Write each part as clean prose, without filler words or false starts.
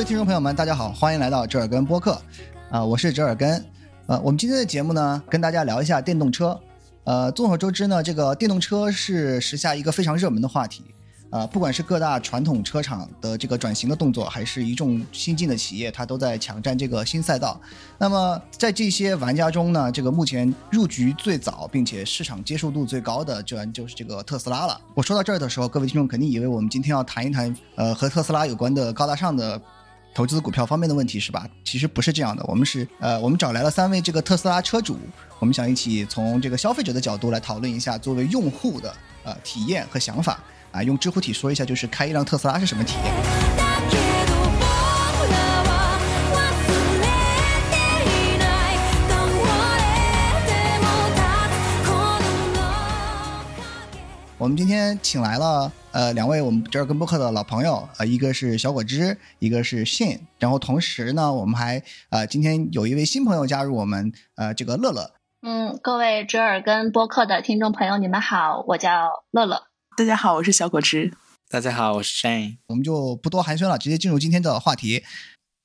位听众朋友们大家好，欢迎来到折耳根播客我是折耳根我们今天的节目呢跟大家聊一下电动车众所周知呢，这个电动车是时下一个非常热门的话题不管是各大传统车厂的这个转型的动作，还是一众新进的企业，它都在抢占这个新赛道。那么在这些玩家中呢，这个目前入局最早并且市场接受度最高的，居然就是这个特斯拉了。我说到这儿的时候，各位听众肯定以为我们今天要谈一谈和特斯拉有关的高大上的投资股票方面的问题，是吧？其实不是这样的，我们找来了三位这个特斯拉车主，我们想一起从这个消费者的角度来讨论一下作为用户的体验和想法。用知乎体说一下，就是开一辆特斯拉是什么体验。我们今天请来了两位我们折耳根播客的老朋友一个是小果汁，一个是 Shane， 然后同时呢我们还今天有一位新朋友加入我们这个乐乐。各位折耳根播客的听众朋友你们好，我叫乐乐。大家好，我是小果汁。大家好，我是 Shane。 我们就不多寒暄了，直接进入今天的话题。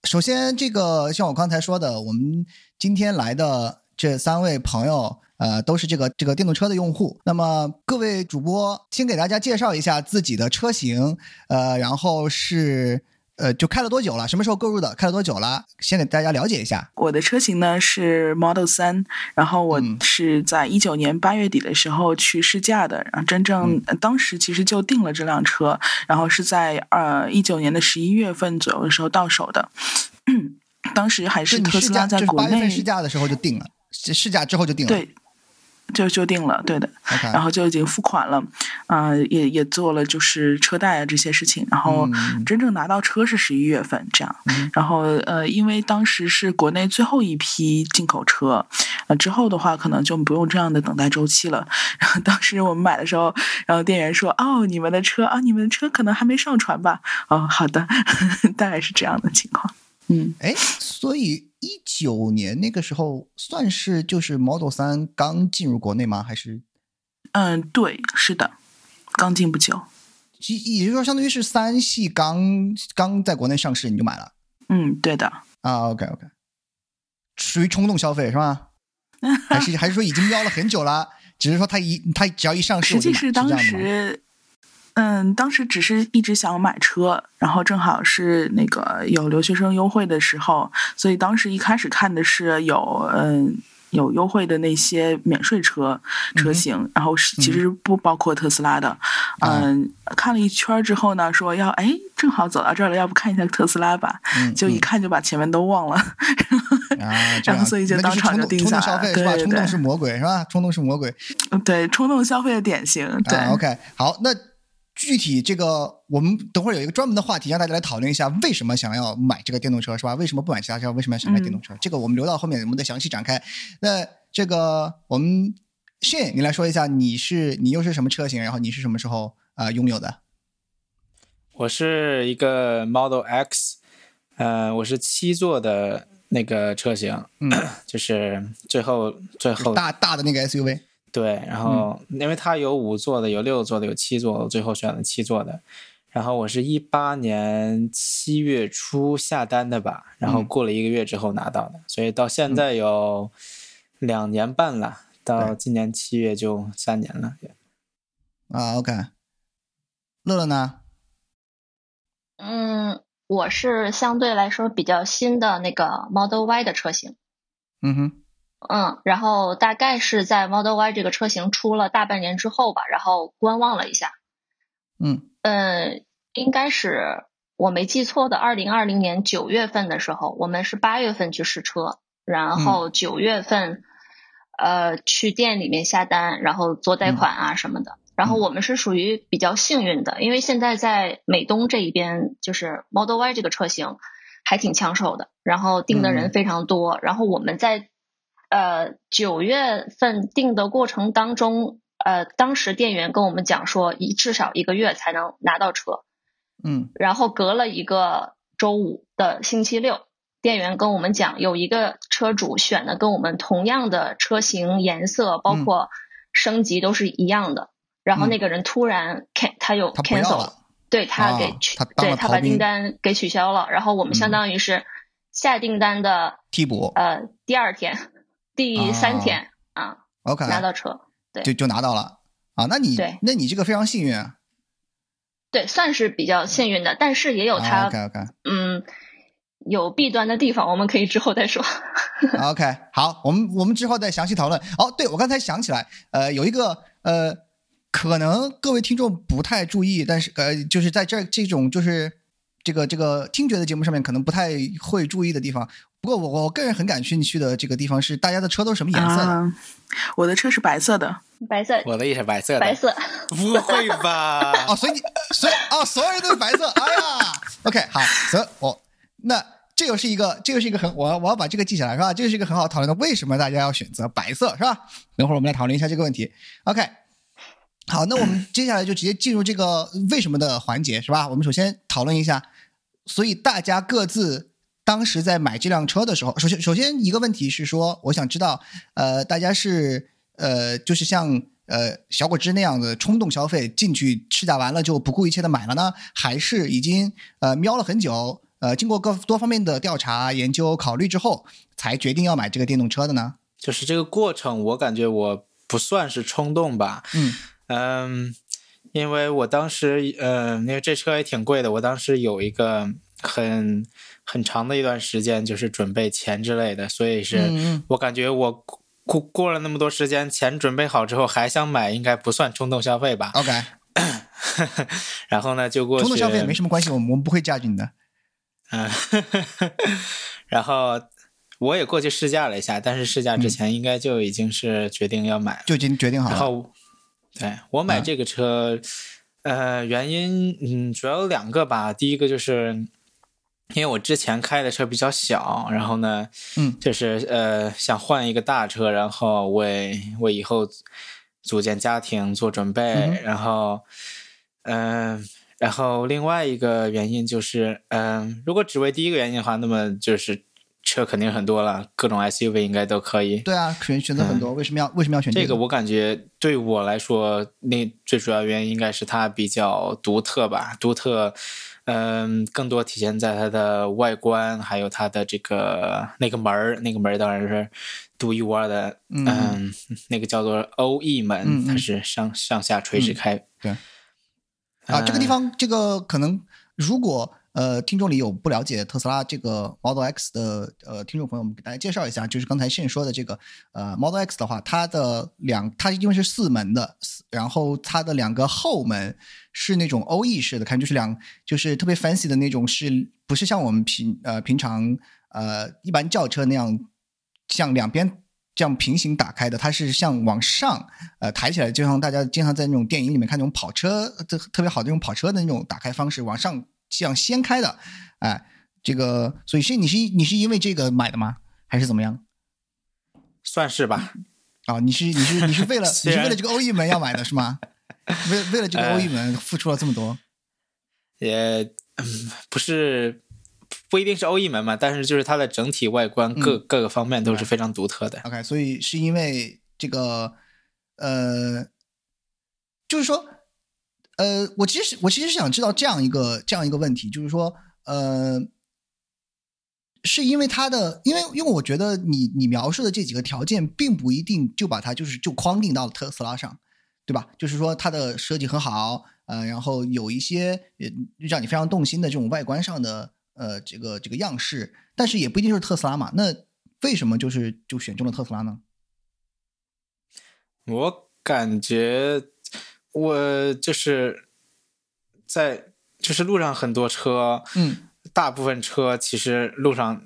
首先这个像我刚才说的，我们今天来的这三位朋友都是这个电动车的用户。那么各位主播先给大家介绍一下自己的车型然后是就开了多久了，什么时候购入的，开了多久了，先给大家了解一下。我的车型呢是 Model 3， 然后我是在19年8月底的时候去试驾的，然后真正当时其实就定了这辆车，然后是在19年的11月份左右的时候到手的。当时还是特斯拉在国内，就是8月份试驾的时候就定了，试驾之后就定了。对，就定了，对的。Okay. 然后就已经付款了，也做了就是车贷啊这些事情，然后真正拿到车是11月份这样。然后因为当时是国内最后一批进口车，之后的话可能就不用这样的等待周期了。然后当时我们买的时候，然后店员说：“哦，你们的车可能还没上传吧？”哦，好的，大概是这样的情况。所以19年那个时候算是就是 Model 3刚进入国内吗？还是？对，是的，刚进不久。也就是说，相当于是3系刚在国内上市，你就买了。对的。啊 ，OK， 属于冲动消费是吧？还是说已经瞄了很久了？只是说它只要一上市我就买，实际是当时。当时只是一直想买车，然后正好是那个有留学生优惠的时候，所以当时一开始看的是有优惠的那些免税车型，然后其实不包括特斯拉的。看了一圈之后呢，说要正好走到这儿了，要不看一下特斯拉吧？就一看就把前面都忘了，然后所以就当场就定下了。冲动消费是吧？冲动是魔鬼是吧？冲动是魔鬼，对，冲动消费的典型。对，OK， 好，那。具体这个我们等会儿有一个专门的话题让大家来讨论一下，为什么想要买这个电动车是吧？为什么不买其他车？为什么要想买电动车？这个我们留到后面我们再详细展开。那这个我们 Shane 你来说一下，你又是什么车型，然后你是什么时候拥有的？我是一个 Model X， 我是7座的那个车型，就是最后大的那个 SUV。对，然后因为它有5座的，有6座的，有7座，我最后选了7座的。然后我是18年7月初下单的吧，然后过了一个月之后拿到的，所以到现在有2年半了，到今年7月就3年了。OK， 乐乐呢？我是相对来说比较新的那个 Model Y 的车型。然后大概是在 Model Y 这个车型出了大半年之后吧，然后观望了一下。应该是我没记错的2020年9月份的时候，我们是8月份去试车，然后9月份去店里面下单，然后做贷款啊什么的。然后我们是属于比较幸运的，因为现在在美东这一边就是 Model Y 这个车型还挺抢手的，然后订的人非常多，然后我们在9月份定的过程当中，当时店员跟我们讲说至少一个月才能拿到车。然后隔了一个周五的星期六，店员跟我们讲有一个车主选的跟我们同样的车型颜色，包括升级都是一样的，然后那个人突然他 cancel 了。对他给、啊、他把订单给取消了，然后我们相当于是下订单的替补，第二天第三天啊 ，OK 拿到车，对，就拿到了啊，那你这个非常幸运啊，对，算是比较幸运的，但是也有它、啊、okay. 有弊端的地方，我们可以之后再说。OK， 好，我们之后再详细讨论。哦，对，我刚才想起来，有一个可能各位听众不太注意，但是就是在这种就是这个听觉的节目上面可能不太会注意的地方。不过我个人很感兴趣的这个地方是大家的车都是什么颜色的？我的车是白色的，白色。我的也是白色的，白色。不会吧？哦，所有人都是白色。哎呀 ，OK， 好，那这又是一个很我要把这个记下来是吧？这是一个很好讨论的，为什么大家要选择白色是吧？等会儿我们来讨论一下这个问题。OK， 好，那我们接下来就直接进入这个为什么的环节是吧？我们首先讨论一下，所以大家各自当时在买这辆车的时候，首先一个问题是说，我想知道大家是就是像小果汁那样的冲动消费进去吃打完了就不顾一切的买了呢，还是已经瞄了很久？经过各多方面的调查研究考虑之后才决定要买这个电动车的呢？就是这个过程我感觉我不算是冲动吧，因为我当时因为这车也挺贵的，我当时有一个很长的一段时间就是准备钱之类的，所以是我感觉我过了那么多时间钱准备好之后还想买应该不算冲动消费吧。 OK 然后呢就过去，冲动消费也没什么关系，我们不会judge你的。然后我也过去试驾了一下，但是试驾之前应该就已经是决定要买了，就已经决定好了。然后对我买这个车，原因主要有两个吧。第一个就是因为我之前开的车比较小，然后呢，就是想换一个大车，然后为以后组建家庭做准备，然后然后另外一个原因就是如果只为第一个原因的话，那么就是车肯定很多了，各种 SUV 应该都可以。对啊，选择很多，为什么要选这个我感觉对我来说那最主要原因应该是它比较独特吧，独特更多体现在它的外观，还有它的这个那个门当然是独一无二的，那个叫做 OE 门，它是上下垂直开。对。啊，这个地方，这个可能如果听众里有不了解特斯拉这个 Model X 的听众朋友，我们给大家介绍一下，就是刚才Shane说的这个Model X 的话，它因为是四门的，然后它的两个后门是那种 OE 式的，看就是特别 fancy 的那种，是不是像我们平常一般轿车那样，像两边这样平行打开的，它是像往上抬起来，就像大家经常在那种电影里面看那种跑车，特别好的那种跑车的那种打开方式，往上这样掀开的，哎，这个，所以你是因为这个买的吗？还是怎么样？算是吧。啊、哦，你是为了你是为了这个欧翼门要买的是吗？为了这个欧翼门付出了这么多，也不是。不一定是欧翼门嘛，但是就是它的整体外观各个方面都是非常独特的。OK， 所以是因为这个就是说我其实想知道这样一个问题，就是说是因为它的因为我觉得你描述的这几个条件并不一定就把它就框定到了特斯拉上，对吧？就是说它的设计很好，然后有一些让你非常动心的这种外观上的这个样式，但是也不一定是特斯拉嘛。那为什么就选中了特斯拉呢？我感觉我就是在就是路上很多车，大部分车其实路上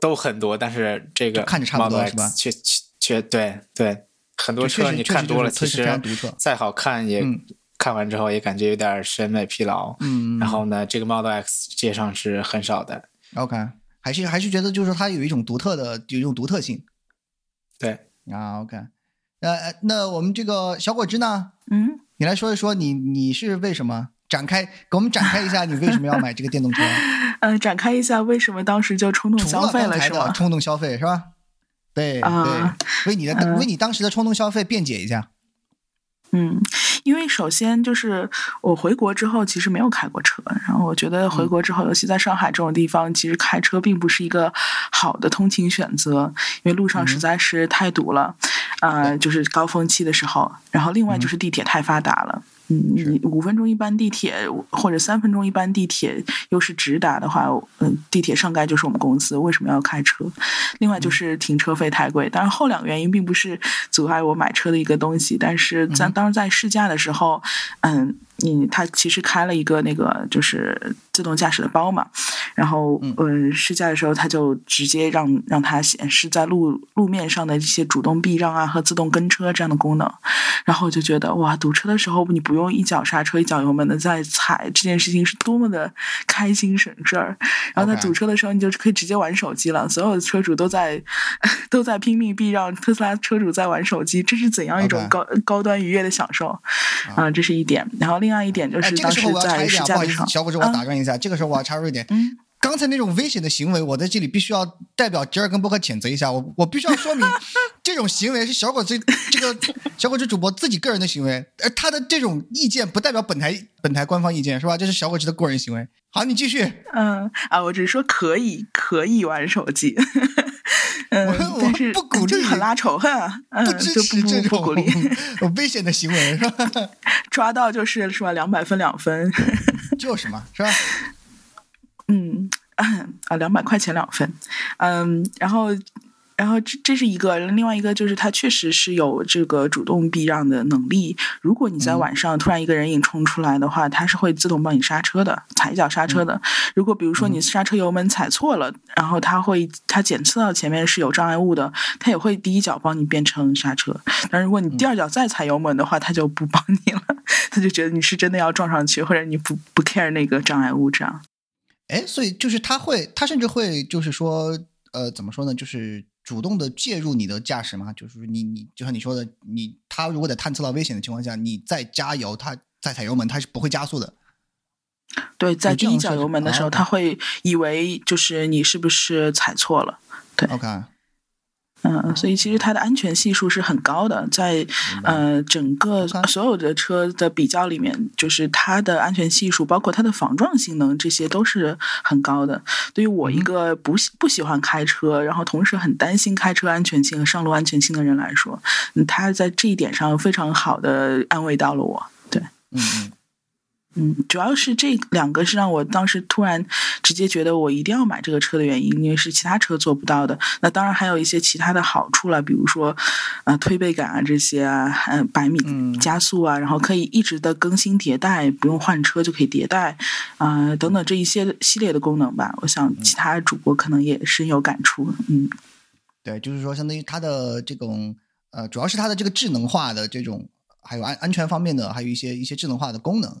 都很多，但是这个看着差不多是吧？却对，很多车你看多了，其实再好看也。看完之后也感觉有点审美疲劳，然后呢，这个 Model X 街上是很少的。OK， 还是觉得就是它有一种独特性。对啊 ，OK， 那我们这个小果汁呢？你来说一说你是为什么给我们展开一下你为什么要买这个电动车？展开一下为什么当时就冲动消费了是吧？冲动消费是吧？对，为你当时的冲动消费辩解一下。嗯，因为首先就是我回国之后其实没有开过车，然后我觉得回国之后，尤其在上海这种地方，其实开车并不是一个好的通勤选择，因为路上实在是太堵了，就是高峰期的时候，然后另外就是地铁太发达了。嗯，5分钟一班地铁或者3分钟一班地铁，又是直达的话，地铁上盖就是我们公司，为什么要开车？另外就是停车费太贵，当然后两个原因并不是阻碍我买车的一个东西，但是当时在试驾的时候，它其实开了一个那个就是自动驾驶的包嘛，然后试驾的时候它就直接让它显示在路面上的这些主动避让啊和自动跟车这样的功能，然后我就觉得哇，堵车的时候你不用一脚刹车一脚油门的在踩，这件事情是多么的开心省事儿。然后在堵车的时候你就可以直接玩手机了，所有的车主都在拼命避让，特斯拉车主在玩手机，这是怎样一种高端愉悦的享受啊，这是一点。然后另外一点就是当时在试驾的时候，不好意思，小虎是我打断一下，这个时候我要插入一点，刚才那种危险的行为，我在这里必须要代表折耳根播客谴责一下，我必须要说明，这种行为是小果汁主播自己个人的行为，而他的这种意见不代表本台官方意见，是吧？这是小果汁的个人行为。好，你继续。我只是说可以玩手机。我不鼓励，这很拉仇恨啊，不支持这种鼓励危险的行为，是吧？抓到就是是吧？200分2分，就是嘛，是吧？200块钱2分，然后这是一个，另外一个就是它确实是有这个主动避让的能力。如果你在晚上突然一个人影冲出来的话，它是会自动帮你刹车的，踩一脚刹车的。如果比如说你刹车油门踩错了，然后它检测到前面是有障碍物的，它也会第一脚帮你变成刹车。但如果你第二脚再踩油门的话，它就不帮你了，它就觉得你是真的要撞上去，或者你不 care 那个障碍物这样。哎，所以就是他甚至会就是说，怎么说呢？就是主动的介入你的驾驶嘛，就是你就像你说的，他如果在探测到危险的情况下，你再加油，他再踩油门，他是不会加速的。对，在第一脚油门的时候，他会以为就是你是不是踩错了？对 ，OK。所以其实它的安全系数是很高的，在整个所有的车的比较里面，就是它的安全系数，包括它的防撞性能，这些都是很高的。对于我一个不喜欢开车，然后同时很担心开车安全性和上路安全性的人来说，它在这一点上非常好的安慰到了我。对，主要是这两个是让我当时突然直接觉得我一定要买这个车的原因，因为是其他车做不到的。那当然还有一些其他的好处了，比如说推背感啊这些啊，百米加速啊，然后可以一直的更新迭代，不用换车就可以迭代等等这一些系列的功能吧。我想其他主播可能也深有感触。对，就是说相当于它的这种主要是它的这个智能化的这种，还有安全方面的，还有一些智能化的功能。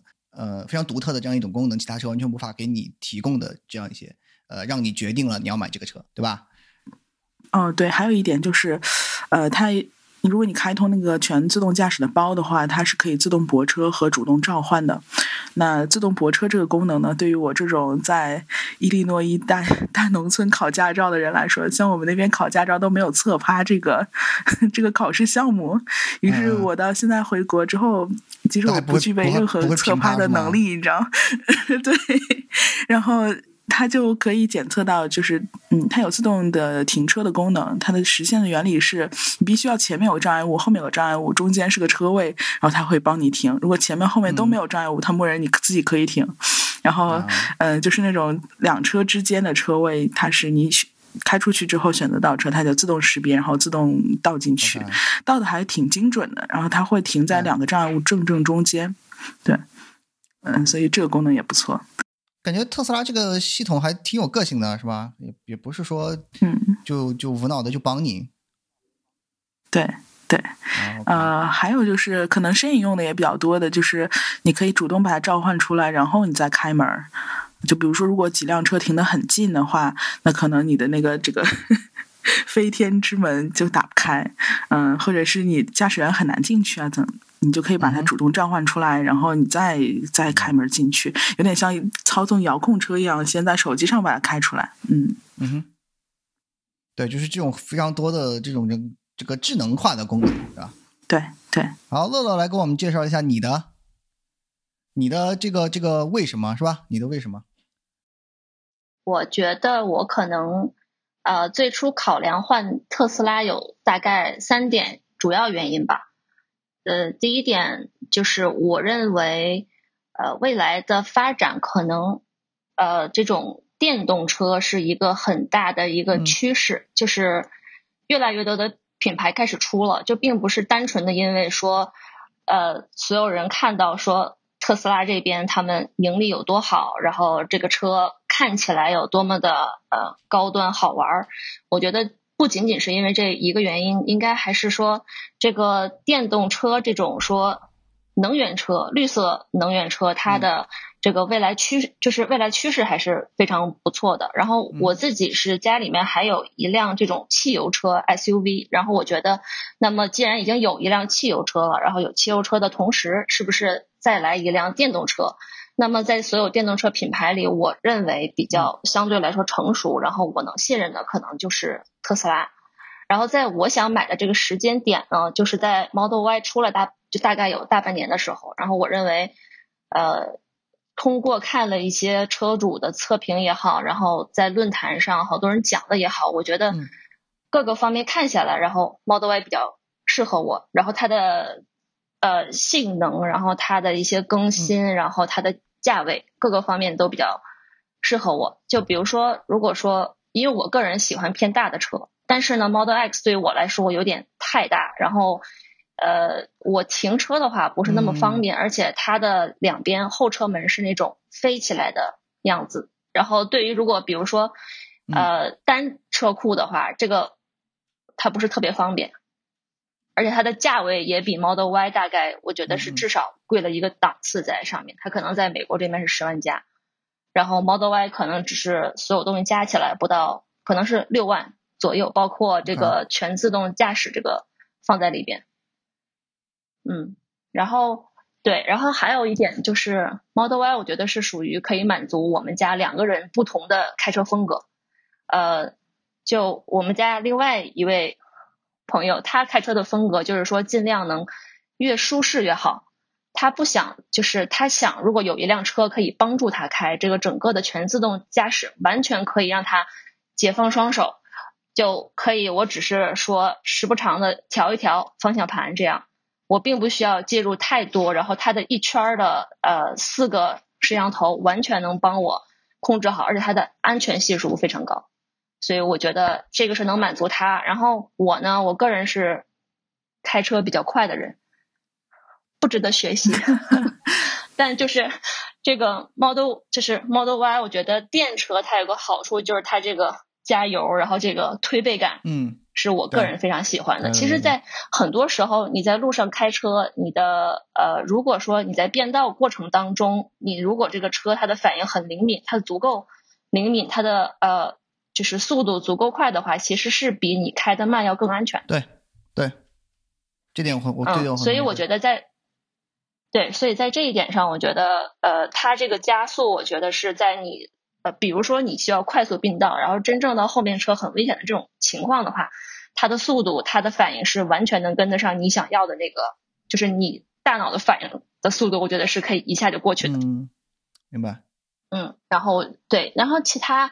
非常独特的这样一种功能，其他车完全无法给你提供的这样一些，让你决定了你要买这个车，对吧？哦，对，还有一点就是，它如果你开通那个全自动驾驶的包的话，它是可以自动泊车和主动召唤的。那自动泊车这个功能呢，对于我这种在伊利诺伊大农村考驾照的人来说，像我们那边考驾照都没有侧趴这个考试项目，于是我到现在回国之后，其实我不具备任何侧趴的能力，你知道？对，然后它就可以检测到，就是它有自动的停车的功能。它的实现的原理是你必须要前面有障碍物，后面有障碍物，中间是个车位，然后它会帮你停。如果前面后面都没有障碍物，它默认你自己可以停。然后就是那种两车之间的车位，它是你开出去之后选择倒车，它就自动识别，然后自动倒进去，倒的还挺精准的。然后它会停在两个障碍物正中间。对，所以这个功能也不错。感觉特斯拉这个系统还挺有个性的，是吧？也不是说就无脑的就帮你。对，还有就是可能Shane用的也比较多的，就是你可以主动把它召唤出来，然后你再开门。就比如说，如果几辆车停得很近的话，那可能你的那个这个飞天之门就打不开，或者是你驾驶员很难进去啊，你就可以把它主动召唤出来，然后你再开门进去，有点像操纵遥控车一样，先在手机上把它开出来。对，就是这种非常多的这种这个智能化的功能，是吧？对对。好，乐乐来给我们介绍一下你的这个为什么是吧？你的为什么？我觉得我可能最初考量换特斯拉有大概3点主要原因吧。第一点就是我认为未来的发展可能这种电动车是一个很大的一个趋势，就是越来越多的品牌开始出了，就并不是单纯的因为说所有人看到说特斯拉这边他们盈利有多好，然后这个车看起来有多么的高端好玩。我觉得不仅仅是因为这一个原因，应该还是说这个电动车这种说能源车、绿色能源车，它的这个未来趋势，就是未来趋势还是非常不错的。然后我自己是家里面还有一辆这种汽油车 SUV， 然后我觉得那么既然已经有一辆汽油车了，然后有汽油车的同时是不是再来一辆电动车？那么在所有电动车品牌里，我认为比较相对来说成熟，然后我能信任的可能就是特斯拉。然后在我想买的这个时间点呢，就是在 Model Y 出了大概有大半年的时候，然后我认为通过看了一些车主的测评也好，然后在论坛上好多人讲的也好，我觉得各个方面看下来，然后 Model Y 比较适合我，然后它的性能，然后它的一些更新，然后它的价位，各个方面都比较适合我。就比如说，如果说因为我个人喜欢偏大的车，但是呢 Model X 对于我来说有点太大，然后我停车的话不是那么方便，而且它的两边后车门是那种飞起来的样子，然后对于如果比如说单车库的话，这个它不是特别方便，而且它的价位也比 Model Y 大概我觉得是至少贵了一个档次在上面，它可能在美国这边是10万加，然后 Model Y 可能只是所有东西加起来不到，可能是6万左右，包括这个全自动驾驶这个放在里边。然后对，然后还有一点就是 Model Y 我觉得是属于可以满足我们家2个人不同的开车风格。就我们家另外一位朋友，他开车的风格就是说尽量能越舒适越好，他不想，就是他想如果有一辆车可以帮助他开这个整个的全自动驾驶，完全可以让他解放双手，就可以我只是说时不常的调一调方向盘，这样我并不需要介入太多，然后它的一圈的4个摄像头完全能帮我控制好，而且它的安全系数非常高，所以我觉得这个是能满足他。然后我呢，我个人是开车比较快的人，不值得学习但就是这个 Model Y 我觉得电车它有个好处，就是它这个加油然后这个推背感是我个人非常喜欢的。其实在很多时候你在路上开车，你的如果说你在变道过程当中，你如果这个车它的反应很灵敏，它足够灵敏，它的就是速度足够快的话，其实是比你开的慢要更安全。对对，这点我对所以我觉得在对，所以在这一点上我觉得它这个加速我觉得是在你比如说你需要快速并道，然后真正到后面车很危险的这种情况的话，它的速度它的反应是完全能跟得上你想要的那个，就是你大脑的反应的速度，我觉得是可以一下就过去的。明白。然后对，然后其他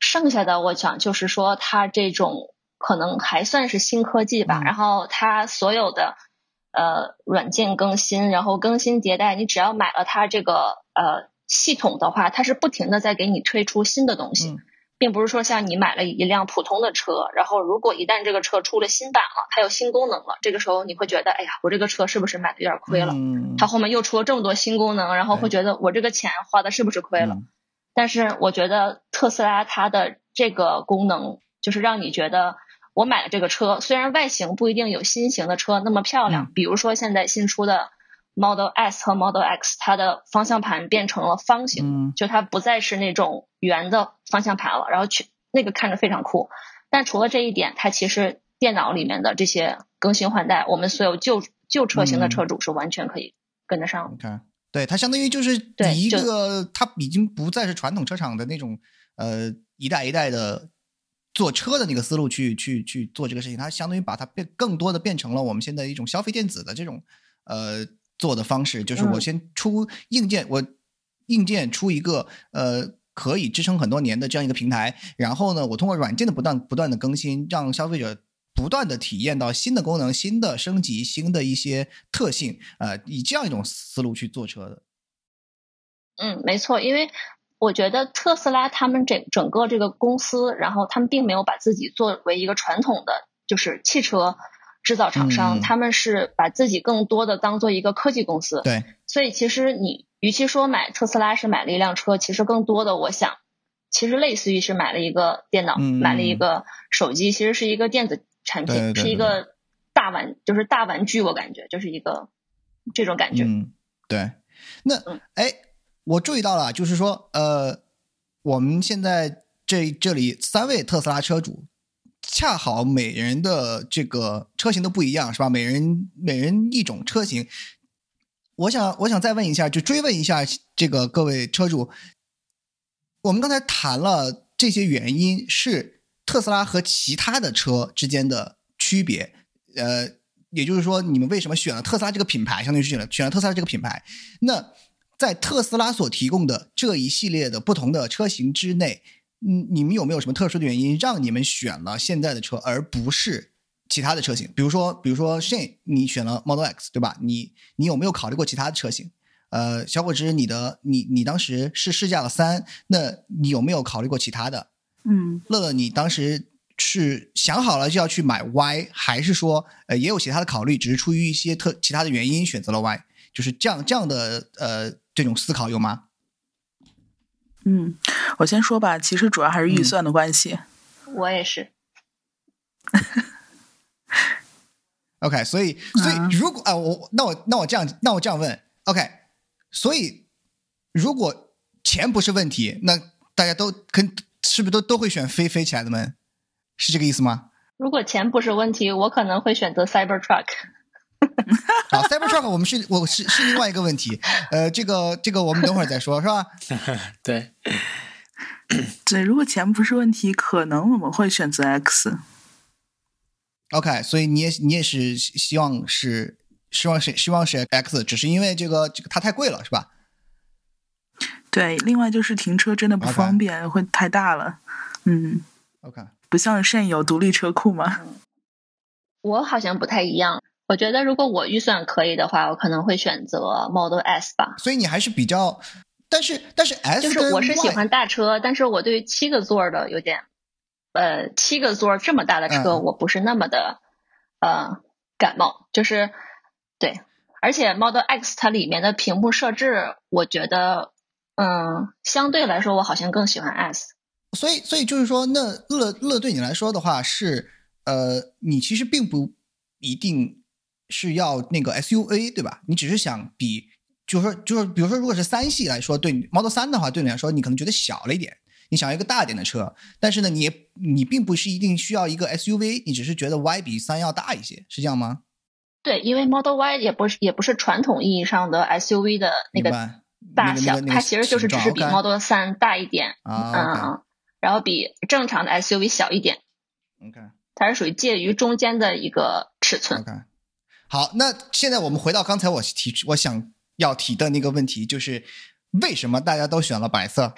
剩下的我想就是说它这种可能还算是新科技吧，然后它所有的软件更新，然后更新迭代，你只要买了它这个系统的话，它是不停的在给你推出新的东西，并不是说像你买了一辆普通的车，然后如果一旦这个车出了新版了，它有新功能了，这个时候你会觉得哎呀，我这个车是不是买的有点亏了，它后面又出了这么多新功能，然后会觉得我这个钱花的是不是亏了。但是我觉得特斯拉它的这个功能就是让你觉得我买了这个车，虽然外形不一定有新型的车那么漂亮，比如说现在新出的Model S 和 Model X， 它的方向盘变成了方形，就它不再是那种圆的方向盘了，然后那个看着非常酷。但除了这一点，它其实电脑里面的这些更新换代，我们所有旧车型的车主是完全可以跟得上的。对，它相当于就是一个，它已经不再是传统车厂的那种一代一代的做车的那个思路去做这个事情，它相当于把它变更多的变成了我们现在一种消费电子的这种做的方式，就是我先出硬件，我硬件出一个可以支撑很多年的这样一个平台，然后呢我通过软件的不断的更新，让消费者不断的体验到新的功能、新的升级、新的一些特性，以这样一种思路去做车的。嗯，没错，因为我觉得特斯拉他们整个这个公司，然后他们并没有把自己作为一个传统的就是汽车制造厂商，他们是把自己更多的当做一个科技公司。对，所以其实你与其说买特斯拉是买了一辆车，其实更多的我想其实类似于是买了一个电脑、买了一个手机，其实是一个电子产品，对对对对，是一个大玩具，我感觉就是一个这种感觉。嗯，对。那哎，我注意到了，就是说我们现在这里三位特斯拉车主，恰好每人的这个车型都不一样，是吧？每人一种车型。我想再问一下，就追问一下这个各位车主，我们刚才谈了这些原因是特斯拉和其他的车之间的区别，也就是说你们为什么选了特斯拉这个品牌，相当于是选了特斯拉这个品牌。那在特斯拉所提供的这一系列的不同的车型之内，你们有没有什么特殊的原因让你们选了现在的车而不是其他的车型？比如说 Shane 你选了 Model X 对吧，你有没有考虑过其他的车型？小果汁你当时是试驾了3，那你有没有考虑过其他的？乐乐，你当时是想好了就要去买 Y， 还是说也有其他的考虑，只是出于一些其他的原因选择了 Y？ 就是这样的这种思考有吗？嗯，我先说吧，其实主要还是预算的关系。我也是。OK， 所以如果我这样问 ，OK， 所以如果钱不是问题，那大家都是不是都会选飞起来的门？是这个意思吗？如果钱不是问题，我可能会选择 Cybertruck。 好 ，Cybertruck 我是另外一个问题，这个我们等会儿再说，是吧？对对，如果钱不是问题，可能我们会选择 X。OK， 所以你也是希望是 X， 只是因为这个它太贵了，是吧？对，另外就是停车真的不方便， 会太大了。嗯 ，OK， 不像现有独立车库吗？我好像不太一样。我觉得如果我预算可以的话，我可能会选择 Model S 吧。所以你还是比较，但是 S 就是我是喜欢大车，但是我对于七个座这么大的车，我不是那么的感冒，就是对。而且 Model X 它里面的屏幕设置，我觉得。相对来说我好像更喜欢 S。 所以就是说，那乐对你来说的话是你其实并不一定是要那个 SUV 对吧，你只是想就是比如说如果是3系来说，对 Model 3的话，对你来说你可能觉得小了一点，你想要一个大一点的车，但是呢你并不是一定需要一个 SUV， 你只是觉得 Y 比3要大一些，是这样吗？对，因为 Model Y 也不是传统意义上的 SUV 的那个大小，它其实就是只是比 Model 3大一点，然后比正常的 SUV 小一点。OK， 它是属于介于中间的一个尺寸。OK， 好，那现在我们回到刚才我想要提的那个问题，就是为什么大家都选了白色？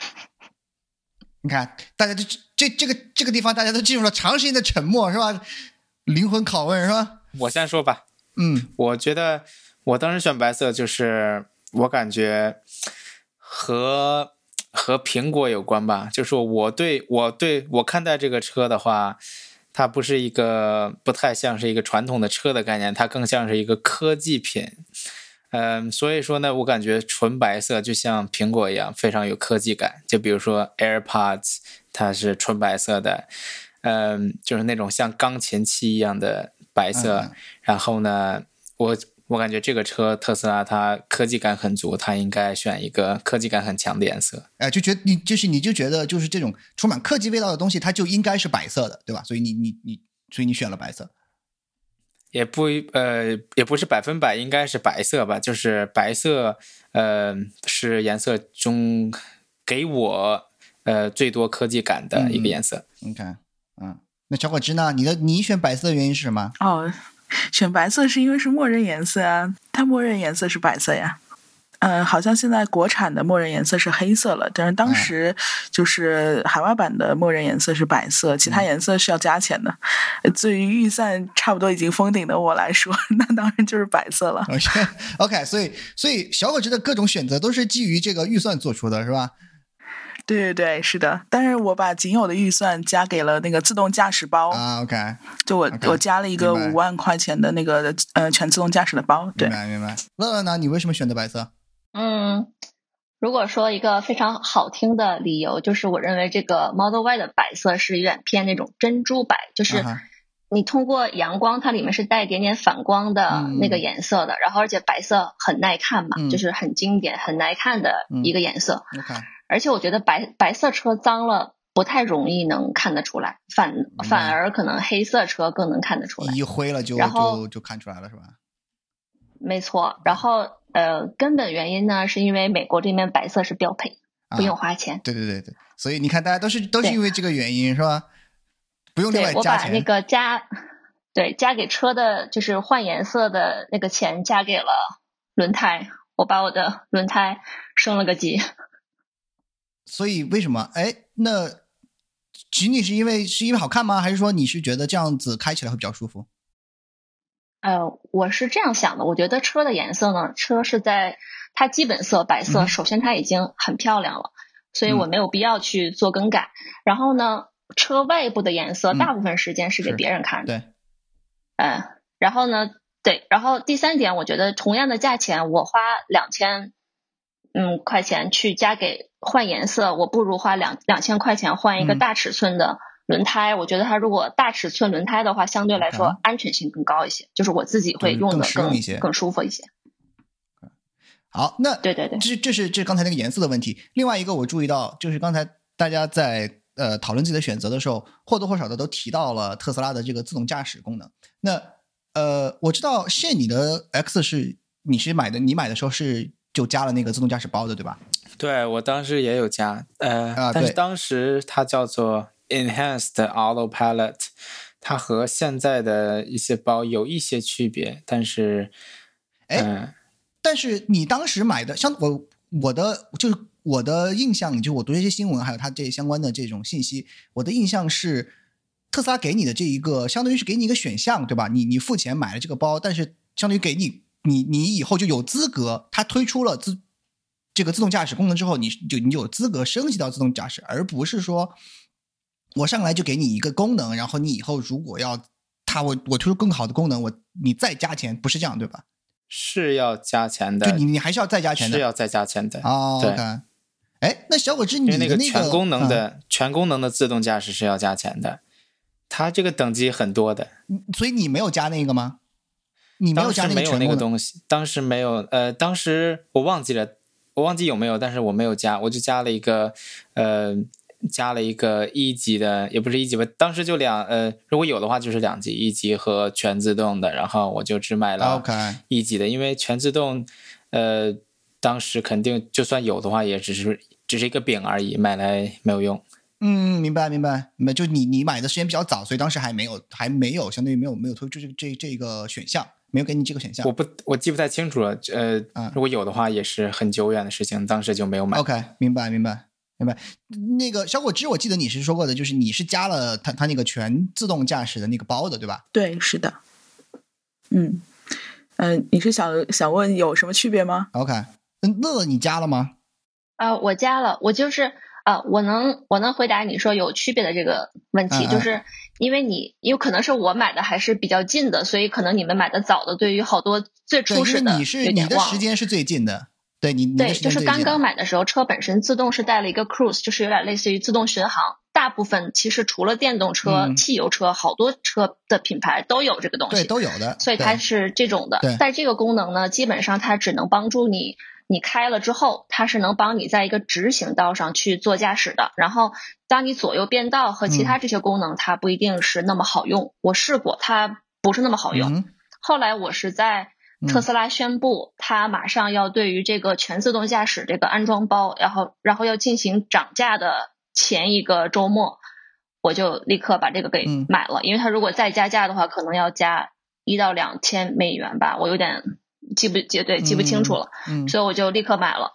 你看，大家这个地方大家都进入了长时间的沉默，是吧？灵魂拷问，是吧？我先说吧。我觉得我当时选白色就是。我感觉和苹果有关吧，就是我看待这个车的话，它不太像是一个传统的车的概念，它更像是一个科技品。所以说呢，我感觉纯白色就像苹果一样非常有科技感，就比如说 AirPods 它是纯白色的，就是那种像钢琴漆一样的白色。然后呢我感觉这个车特斯拉它科技感很足，它应该选一个科技感很强的颜色。就觉得你就觉得就是这种充满科技味道的东西，它就应该是白色的，对吧？所以你选了白色，也不是100%应该是白色吧？就是白色，是颜色中给我最多科技感的一个颜色。你看，嗯，那小果汁呢？你选白色的原因是什么？哦，选白色是因为是默认颜色啊，它默认颜色是白色呀。好像现在国产的默认颜色是黑色了，但是当时就是海外版的默认颜色是白色，其他颜色是要加钱的。对于预算差不多已经封顶的我来说，那当然就是白色了。OK， 所以小果汁的各种选择都是基于这个预算做出的，是吧？对对对，是的。但是我把仅有的预算加给了那个自动驾驶包啊。OK， 就我加了一个5万块钱的那个全自动驾驶的包。对，明白。乐乐呢？你为什么选择白色？如果说一个非常好听的理由，就是我认为这个 Model Y 的白色是有点偏那种珍珠白，就是你通过阳光，它里面是带一点点反光的那个颜色的，然后而且白色很耐看嘛，就是很经典、很耐看的一个颜色。而且我觉得白色车脏了不太容易能看得出来，反而可能黑色车更能看得出来，一灰了就看出来了，是吧？没错，然后根本原因呢，是因为美国这边白色是标配，不用花钱。对对对对，所以你看，大家都是因为这个原因，是吧？不用另外加钱。对，我把那个加给车的，就是换颜色的那个钱加给了轮胎，我把我的轮胎升了个级。所以为什么？哎，那仅仅是因为好看吗？还是说你是觉得这样子开起来会比较舒服？我是这样想的，我觉得车的颜色呢，车是在它基本色白色，首先它已经很漂亮了，所以我没有必要去做更改。然后呢，车外部的颜色大部分时间是给别人看的。对。然后呢，对，然后第三点，我觉得同样的价钱，我花2000块钱去加给换颜色，我不如花2000块钱换一个大尺寸的轮胎，我觉得它如果大尺寸轮胎的话，相对来说安全性更高一些，就是我自己会用的更舒服一些。好，那对对对，这是刚才那个颜色的问题。另外一个我注意到，就是刚才大家在讨论自己的选择的时候，或多或少的都提到了特斯拉的这个自动驾驶功能。那我知道现你的 X 你买的时候是就加了那个自动驾驶包的，对吧？对，我当时也有加，但是当时它叫做Enhanced Auto Pilot， 它和现在的一些包有一些区别，但是，但是你当时买的，像我的印象，就我读这些新闻，还有它这相关的这种信息，我的印象是，特斯拉给你的这一个，相当于是给你一个选项，对吧？你付钱买了这个包，但是相当于给你以后就有资格，它推出了这个自动驾驶功能之后，你有资格升级到自动驾驶，而不是说，我上来就给你一个功能，然后你以后如果要我推出更好的功能，你再加钱，不是这样对吧？是要加钱的，就你还是要再加钱的，是要再加钱的。哦，对。哎，那小果汁，你的那个全功能的自动驾驶是要加钱的，它这个等级很多的。所以你没有加那个吗？你没有加那个全功能？当时没有那个东西，当时没有。当时我忘记有没有，但是我没有加，我就加了一个一级的，也不是一级吧，当时就如果有的话就是2级，一级和全自动的，然后我就只买了一级的，因为全自动当时肯定就算有的话也只是一个饼而已，买来没有用。明白，就你买的时间比较早，所以当时还没有相当于没有推出这个选项，没有给你这个选项。我记不太清楚了，如果有的话也是很久远的事情，当时就没有买。OK， 明白。那个小果汁，我记得你是说过的，就是你是加了它那个全自动驾驶的那个包的，对吧？对，是的。你是想问有什么区别吗 ？OK， 乐，你加了吗？我加了，我就是我能回答你说有区别的这个问题，就是因为你有可能是我买的还是比较近的，所以可能你们买的早的，对于好多最初始的，你的时间是最近的。对，对，就是刚刚买的时候，车本身自动是带了一个 cruise， 就是有点类似于自动巡航。大部分其实除了电动车、汽油车，好多车的品牌都有这个东西，对，都有的。所以它是这种的。但这个功能呢，基本上它只能帮助你，你开了之后，它是能帮你在一个直行道上去做驾驶的。然后，当你左右变道和其他这些功能，它不一定是那么好用。我试过，它不是那么好用。后来我是在特斯拉宣布，它马上要对于这个全自动驾驶这个安装包，然后要进行涨价的前一个周末，我就立刻把这个给买了，因为它如果再加价的话可能要加1到2000美元吧，我有点记不清楚了，所以我就立刻买了。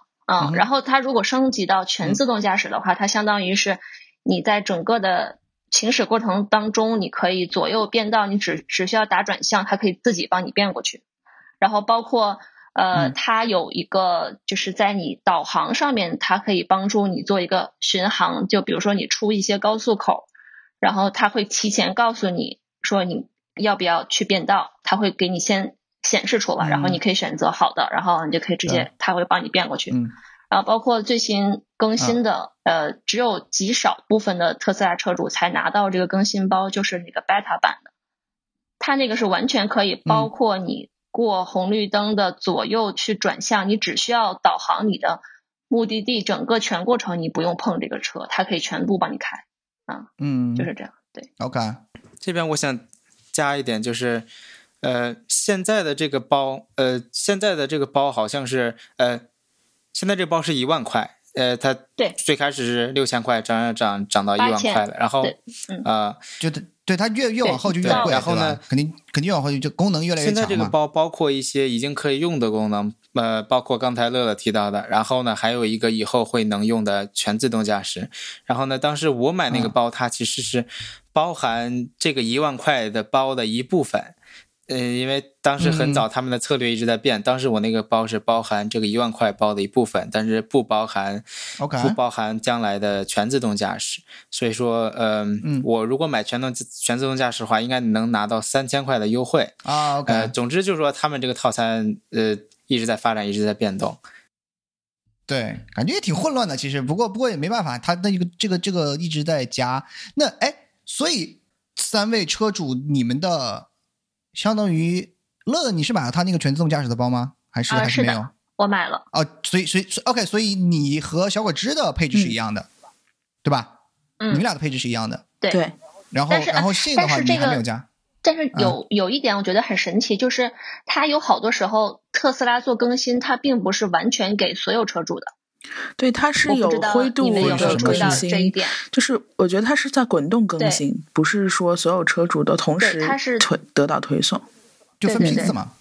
然后它如果升级到全自动驾驶的话，它相当于是你在整个的行驶过程当中你可以左右变道，你只需要打转向，它可以自己帮你变过去。然后包括它有一个就是在你导航上面它可以帮助你做一个巡航，就比如说你出一些高速口，然后它会提前告诉你说你要不要去变道，它会给你先显示出来，然后你可以选择好的，然后你就可以直接它会帮你变过去。然后包括最新更新的只有极少部分的特斯拉车主才拿到这个更新包，就是那个 beta 版的，它那个是完全可以包括你过红绿灯的左右去转向，你只需要导航你的目的地整个全过程，你不用碰这个车，它可以全部帮你开。就是这样。对 OK， 这边我想加一点，就是现在的这个包好像是现在这包是1万块，它最开始是6000块，涨到1万块了，然后就对它越往后就越贵，然后呢肯定越往后就功能越来越强嘛。现在这个包包括一些已经可以用的功能，包括刚才乐乐提到的，然后呢还有一个以后会能用的全自动驾驶。然后呢当时我买那个包，它其实是包含这个1万块的包的一部分。因为当时很早他们的策略一直在变，当时我那个包是包含这个1万块包的一部分，但是不包含将来的全自动驾驶。所以说我如果买全自动驾驶的话应该能拿到3000块的优惠。总之就是说他们这个套餐一直在发展，一直在变动。对，感觉也挺混乱的其实，不过也没办法，他的一个这个一直在加。那所以三位车主你们的相当于乐，你是买了他那个全自动驾驶的包吗？还是没有？我买了。所以 OK， 所以你和小果汁的配置是一样的，对吧？你们俩的配置是一样的。对。然后Shane的话，你还没有加。但是有一点我觉得很神奇，就是它有好多时候特斯拉做更新，它并不是完全给所有车主的。对，它是有灰度的更新，这一点就是我觉得它是在滚动更新，不是说所有车主都同时得到推送，就分批次嘛。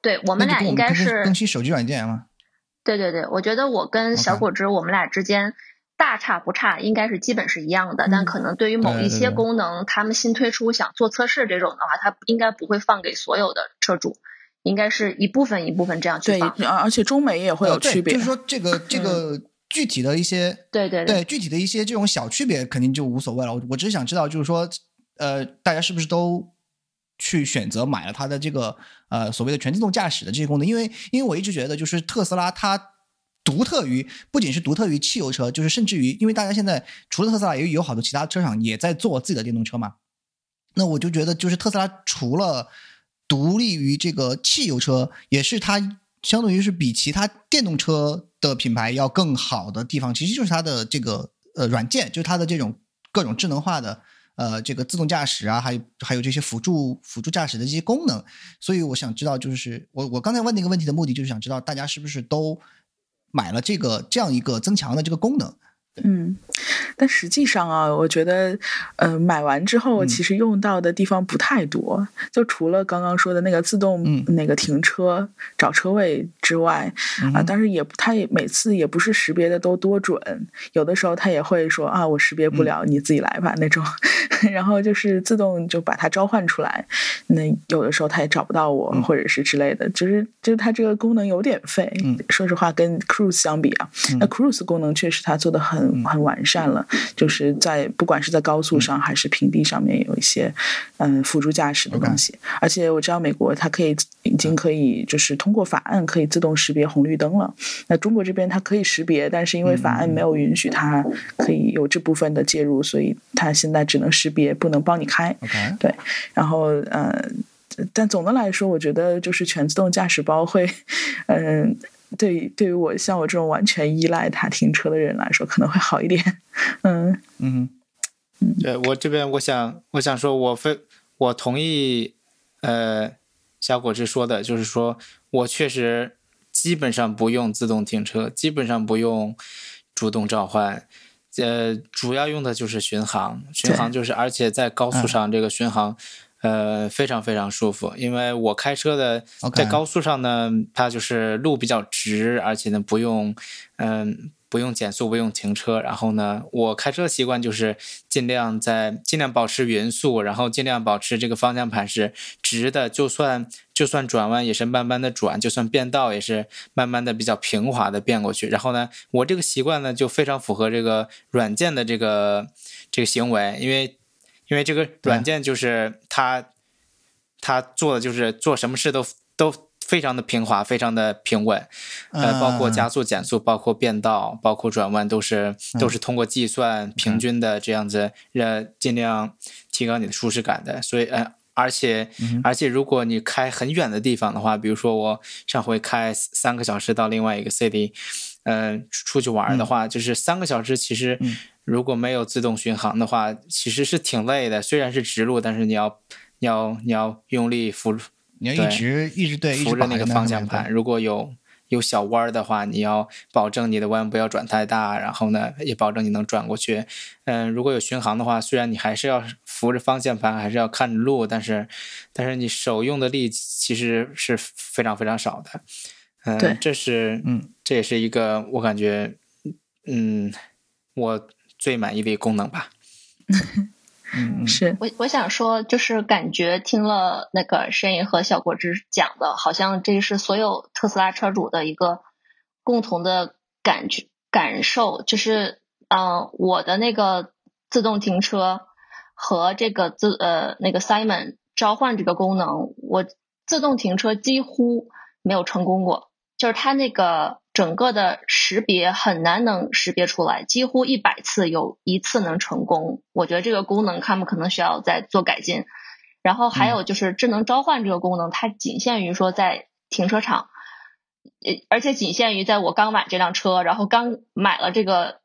对，我们俩应该是更新手机软件嘛。对，我觉得我跟小果汁我们俩之间大差不差，应该是基本是一样的，但可能对于某一些功能，他们新推出想做测试这种的话，它应该不会放给所有的车主。应该是一部分一部分这样去放，对，而且中美也会有区别。就是说，这个具体的一些，对，具体的一些这种小区别肯定就无所谓了。我只是想知道，就是说，大家是不是都去选择买了它的这个所谓的全自动驾驶的这些功能？因为我一直觉得，就是特斯拉它不仅是独特于汽油车，就是甚至于，因为大家现在除了特斯拉，也有好多其他车厂也在做自己的电动车嘛。那我就觉得，就是特斯拉除了独立于这个汽油车，也是它相当于是比其他电动车的品牌要更好的地方，其实就是它的这个软件，就是它的这种各种智能化的这个自动驾驶啊，还有这些辅助驾驶的这些功能。所以我想知道，就是我刚才问那个问题的目的，就是想知道大家是不是都买了这样一个增强的这个功能。但实际上啊，我觉得买完之后其实用到的地方不太多，就除了刚刚说的那个自动那个停车找车位之外啊，但是它也每次也不是识别的都多准，有的时候它也会说啊我识别不了你自己来吧那种然后就是自动就把它召唤出来，那有的时候它也找不到我或者是之类的，就是它这个功能有点废，说实话跟 Cruise 相比啊，那 Cruise 功能确实它做的很完善了，就是在不管是在高速上还是平地上面有一些辅助驾驶的东西，而且我知道美国它已经可以就是通过法案可以自动识别红绿灯了，那中国这边它可以识别，但是因为法案没有允许它可以有这部分的介入，所以它现在只能识别不能帮你开。对，然后但总的来说我觉得就是全自动驾驶包会对于我像我这种完全依赖它停车的人来说可能会好一点。对，我这边我想说我同意小果汁说的，就是说我确实基本上不用自动停车，基本上不用主动召唤，主要用的就是巡航，巡航就是，而且在高速上这个巡航，非常非常舒服。因为我开车的在高速上呢，它就是路比较直，而且呢不用减速，不用停车。然后呢，我开车的习惯就是尽量保持匀速，然后尽量保持这个方向盘是直的，就算转弯也是慢慢的转，就算变道也是慢慢的比较平滑的变过去。然后呢，我这个习惯呢就非常符合这个软件的这个行为，因为这个软件就是它做的就是做什么事都非常的平滑，非常的平稳，包括加速、减速，包括变道，包括转弯，都是通过计算平均的这样子，尽量提高你的舒适感的。所以，而且如果你开很远的地方的话，比如说我上回开3个小时到另外一个 city，出去玩的话，就是3个小时，其实，如果没有自动巡航的话，其实是挺累的。虽然是直路，但是你要用力扶。你要一直对，扶着那个方向盘。如果有小弯的话，你要保证你的弯不要转太大，然后呢，也保证你能转过去。如果有巡航的话，虽然你还是要扶着方向盘，还是要看着路，但是你手用的力其实是非常非常少的。对，这也是一个我感觉，我最满意的一个功能吧。是我想说，就是感觉听了那个Shane和小果汁讲的，好像这是所有特斯拉车主的一个共同的感受，就是我的那个自动停车和这个那个 Simon 召唤这个功能，我自动停车几乎没有成功过，就是它那个整个的识别很难能识别出来，几乎100次有1次能成功。我觉得这个功能他们可能需要再做改进。然后还有就是智能召唤这个功能，它仅限于说在停车场，而且仅限于在我刚买这辆车，然后刚买了这个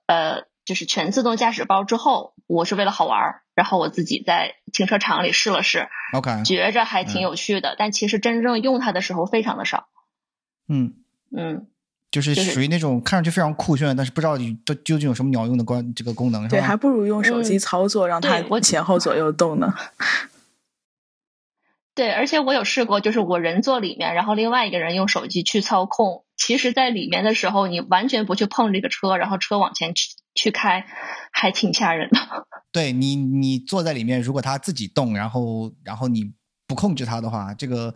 就是全自动驾驶包之后，我是为了好玩，然后我自己在停车场里试了试，觉着还挺有趣的，但其实真正用它的时候非常的少。就是属于那种看上去非常酷炫，但是不知道究竟有什么鸟用的这个功能，是吧？对，还不如用手机操作，让它前后左右动呢。对，而且我有试过，就是我人坐里面，然后另外一个人用手机去操控。其实在里面的时候，你完全不去碰这个车，然后车往前去开，还挺吓人的。对，你坐在里面，如果它自己动，然后你不控制它的话，这个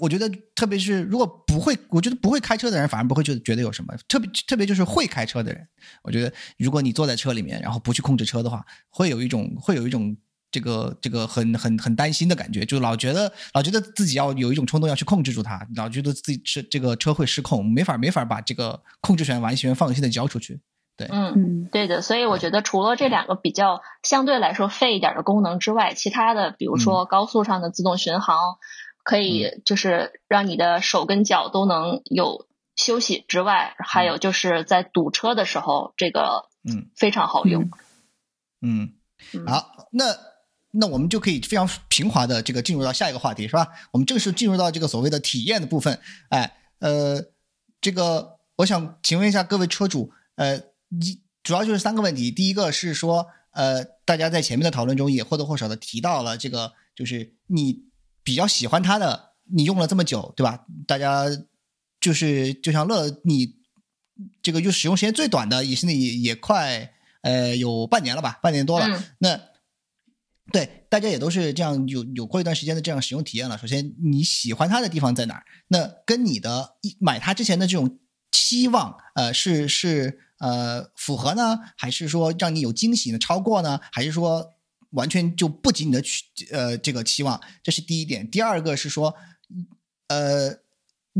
我觉得特别是如果我觉得不会开车的人反而不会觉得有什么特别就是会开车的人，我觉得如果你坐在车里面然后不去控制车的话，会有一种这个很担心的感觉，就老觉得自己要有一种冲动要去控制住它，老觉得自己这个车会失控，没法把这个控制权完全放心的交出去。对，对的。所以我觉得除了这2个比较相对来说费一点的功能之外，其他的比如说高速上的自动巡航，可以就是让你的手跟脚都能有休息之外，还有就是在堵车的时候，这个非常好用。好，那我们就可以非常平滑的这个进入到下一个话题，是吧？我们正式进入到这个所谓的体验的部分。这个我想请问一下各位车主，主要就是3个问题。第一个是说，大家在前面的讨论中也或多或少的提到了这个，就是你比较喜欢它的，你用了这么久，对吧？大家就是就像乐，你这个就使用时间最短的，现在也快有半年了吧，半年多了。那对大家也都是这样有过一段时间的这样使用体验了。首先你喜欢它的地方在哪儿？那跟你的买它之前的这种期望，是符合呢，还是说让你有惊喜呢？超过呢？还是说完全就不及你的这个期望？这是第一点。第2个是说，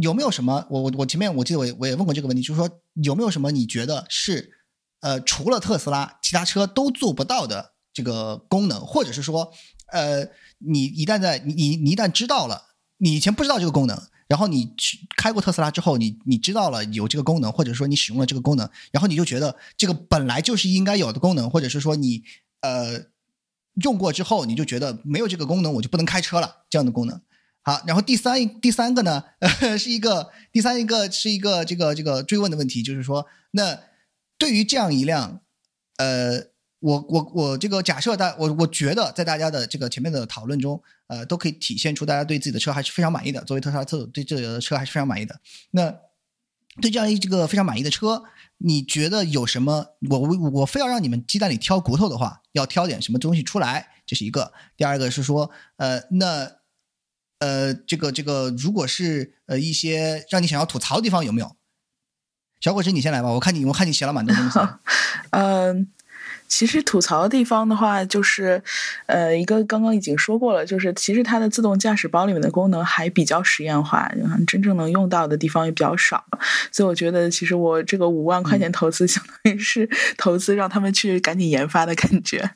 有没有什么？我前面我记得我也问过这个问题，就是说有没有什么你觉得是除了特斯拉其他车都做不到的这个功能，或者是说你一旦你一旦知道了，你以前不知道这个功能。然后你开过特斯拉之后，你知道了有这个功能，或者说你使用了这个功能，然后你就觉得这个本来就是应该有的功能，或者是说你用过之后你就觉得没有这个功能我就不能开车了，这样的功能。好，然后第三个呢，是一个这个追问的问题，就是说那对于这样一辆我这个假设大我觉得在大家的这个前面的讨论中，都可以体现出大家对自己的车还是非常满意的。作为特斯拉车主，对这个车还是非常满意的。那对这样一个非常满意的车，你觉得有什么？我非要让你们鸡蛋里挑骨头的话，要挑点什么东西出来？这是一个。第二个是说，这个，如果是一些让你想要吐槽的地方，有没有？小果汁，你先来吧。我看你写了蛮多东西。其实吐槽的地方的话，就是一个刚刚已经说过了，就是其实它的自动驾驶包里面的功能还比较实验化，真正能用到的地方也比较少，所以我觉得其实我这个5万块钱投资相当于是投资让他们去赶紧研发的感觉。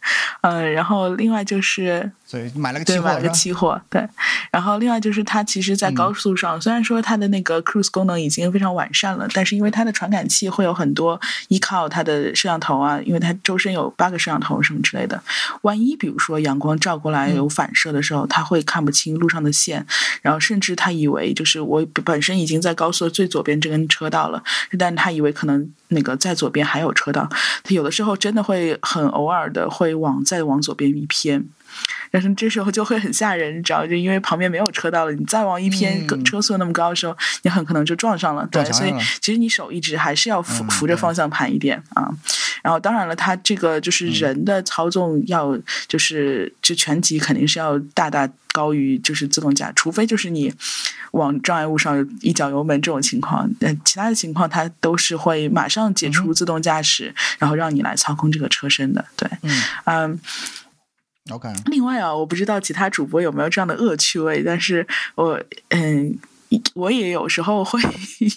然后另外就是所以买了个期货，对。然后另外就是它其实在高速上，虽然说它的那个 cruise 功能已经非常完善了，但是因为它的传感器会有很多依靠它的摄像头啊，因为它周身有8个摄像头什么之类的，万一比如说阳光照过来有反射的时候，它会看不清路上的线，然后甚至它以为就是我本身已经在高速最左边这根车道了，但它以为可能那个在左边还有车道，它有的时候真的会很偶尔的会再往左边一偏，但是这时候就会很吓人，你知道，就因为旁边没有车道了，你再往一偏，车速那么高的时候，你很可能就撞上了。对，所以其实你手一直还是要扶着方向盘一点啊。然后当然了，它这个就是人的操纵要就是这全集肯定是要大高于就是自动驾，除非就是你往障碍物上一脚油门这种情况，其他的情况它都是会马上解除自动驾驶，然后让你来操控这个车身的。对，OK。另外啊，我不知道其他主播有没有这样的恶趣味，但是我也有时候会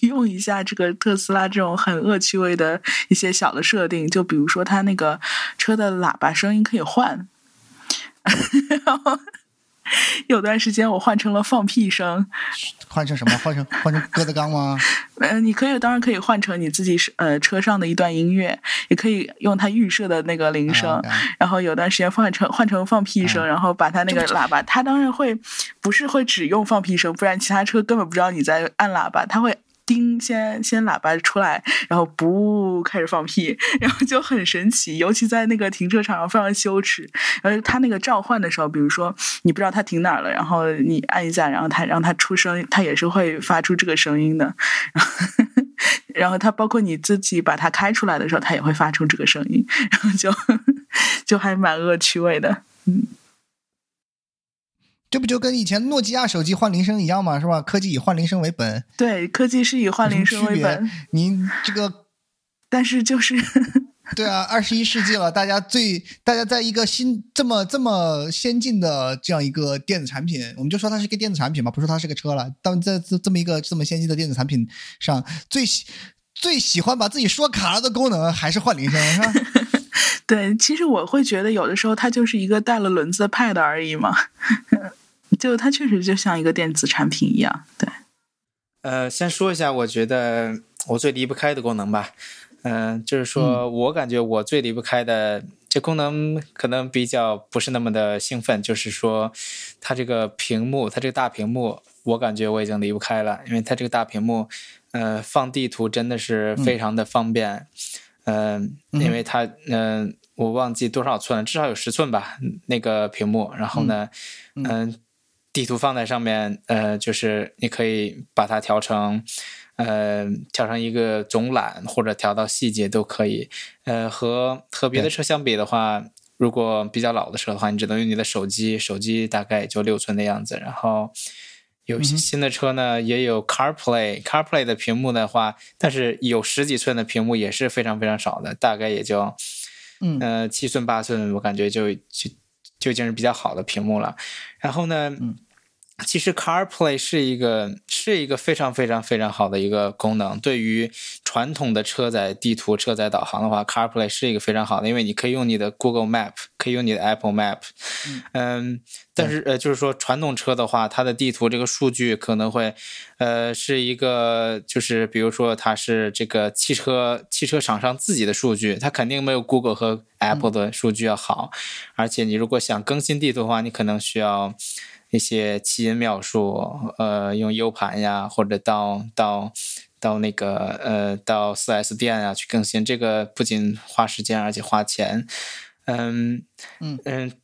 用一下这个特斯拉这种很恶趣味的一些小的设定，就比如说它那个车的喇叭声音可以换，然后有段时间我换成了放屁声。换成什么？换成鸽子缸吗？你可以，当然可以换成你自己车上的一段音乐，也可以用它预设的那个铃声。然后有段时间换成放屁声，然后把它那个喇叭，它当然不是会只用放屁声，不然其他车根本不知道你在按喇叭，它会叮先喇叭出来，然后不开始放屁，然后就很神奇，尤其在那个停车场上非常羞耻。而他那个召唤的时候，比如说你不知道他停哪儿了，然后你按一下，然后他让他出声，他也是会发出这个声音的。然后他包括你自己把它开出来的时候，他也会发出这个声音，然后就还蛮恶趣味的。这不就跟以前诺基亚手机换铃声一样吗？是吧？科技以换铃声为本。对，科技是以换铃声为本。您这个，但是就是对啊，21世纪了，大家在一个新这么先进的这样一个电子产品，我们就说它是一个电子产品嘛，不说它是个车了。但在这么先进的电子产品上，最喜欢把自己说卡了的功能还是换铃声，是吧？对，其实我会觉得有的时候它就是一个带了轮子的 pad 而已嘛。就它确实就像一个电子产品一样。对，先说一下我觉得我最离不开的功能吧。就是说我感觉我最离不开的这功能可能比较不是那么的兴奋，就是说它这个屏幕，它这个大屏幕我感觉我已经离不开了，因为它这个大屏幕放地图真的是非常的方便。因为它我忘记多少寸，至少有10寸吧，那个屏幕。然后呢地图放在上面，就是你可以把它调成一个总览，或者调到细节都可以。和别的车相比的话，如果比较老的车的话，你只能用你的手机大概也就6寸的样子。然后有些新的车呢也有 CarPlay 的屏幕的话，但是有10几寸的屏幕也是非常非常少的，大概也就7寸8寸，我感觉就已经是比较好的屏幕了。然后呢，其实 CarPlay 是一个非常非常非常好的一个功能。对于传统的车载地图、车载导航的话 ，CarPlay 是一个非常好的，因为你可以用你的 Google Map， 可以用你的 Apple Map。但是就是说传统车的话，它的地图这个数据可能会是一个，就是比如说它是这个汽车厂商自己的数据，它肯定没有 Google 和 Apple 的数据要好。而且你如果想更新地图的话，你可能需要一些基因描述，用 U 盘呀，或者到那个到 4S 店呀去更新，这个不仅花时间而且花钱。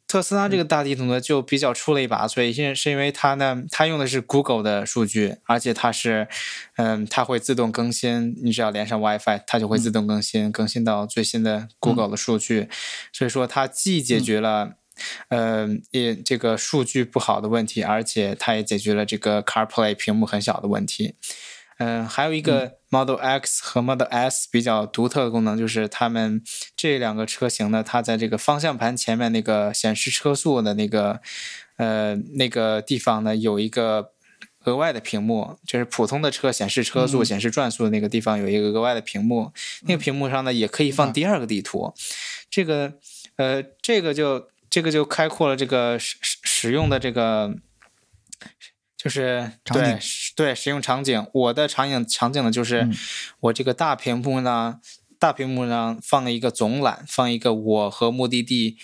特斯拉这个大地图呢就比较出了一把，所以是因为它呢，它用的是 Google 的数据，而且它是，它会自动更新，你只要连上 WiFi， 它就会自动更新，更新到最新的 Google 的数据，所以说它既解决了也这个数据不好的问题，而且它也解决了这个 CarPlay 屏幕很小的问题。还有一个 Model X 和 Model S 比较独特的功能，就是他们这两个车型呢，它在这个方向盘前面那个显示车速的那个地方呢，有一个额外的屏幕，就是普通的车显示车速、显示转速的那个地方有一个额外的屏幕，那个屏幕上呢也可以放第二个地图，这个就开阔了这个使用的这个。就是对使用场景，我的场景呢就是我这个大屏幕上放一个总览，放一个我和目的地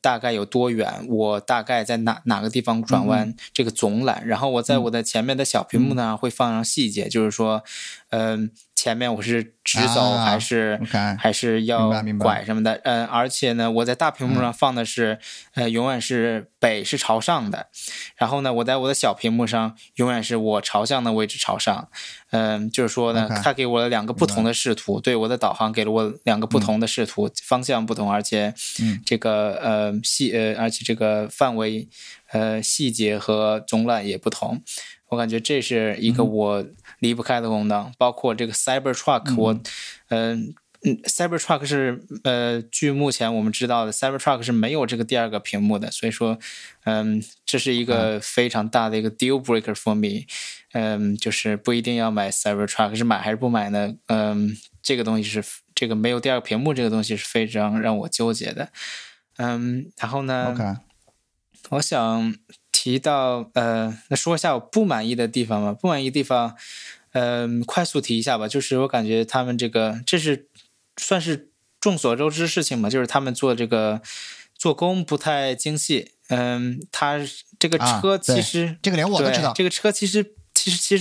大概有多远，我大概在哪个地方转弯，这个总览。然后我在我的前面的小屏幕呢会放上细节，就是说前面我是直走还是要拐什么的，而且呢，我在大屏幕上放的是，永远是北是朝上的，然后呢，我在我的小屏幕上永远是我朝向的位置朝上，就是说呢，它给我了两个不同的视图，对我的导航给了我两个不同的视图，方向不同，而且这个而且这个范围细节和总览也不同。我感觉这是一个我离不开的功能，包括这个 Cybertruck， Cybertruck 是据目前我们知道的 Cybertruck 是没有这个第二个屏幕的，所以说这是一个非常大的一个 deal breaker for me， 就是不一定要买 Cybertruck， 是买还是不买呢？这个东西是这个没有第二个屏幕这个东西是非常让我纠结的。然后呢， okay. 我想提到那说一下我不满意的地方吧。不满意的地方，快速提一下吧。就是我感觉他们这个，这是算是众所周知的事情嘛，就是他们做这个做工不太精细。他这个车其实、这个连我都知道，这个车其实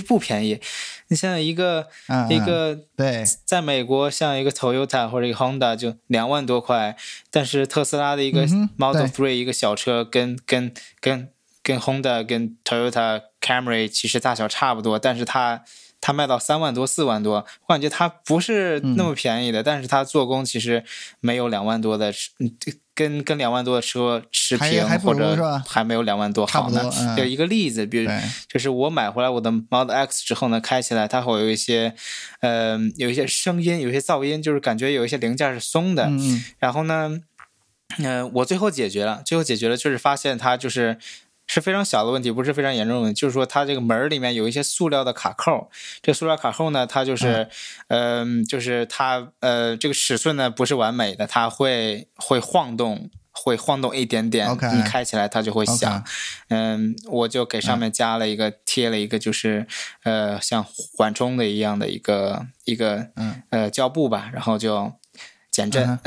不便宜。你像一个对，在美国像一个 Toyota 或者一个 Honda 就2万多块，但是特斯拉的一个 Model 3、一个小车跟 Honda 跟 Toyota Camry 其实大小差不多，但是它卖到3万多4万多，我感觉它不是那么便宜的，但是它做工其实没有2万多的跟2万多的车持平，或者还没有2万多好呢。有一个例子，比如就是我买回来我的 Model X 之后呢，开起来它会有一些声音，有一些噪音，就是感觉有一些零件是松的，然后呢我最后解决了，就是发现它就是非常小的问题，不是非常严重的问题，就是说它这个门里面有一些塑料的卡扣，这个塑料卡扣呢，它就是就是它这个尺寸呢不是完美的，它会晃动，会晃动一点点，你开起来它就会响。我就给上面加了一个贴了一个就是像缓冲的一样的一个胶布吧，然后就减震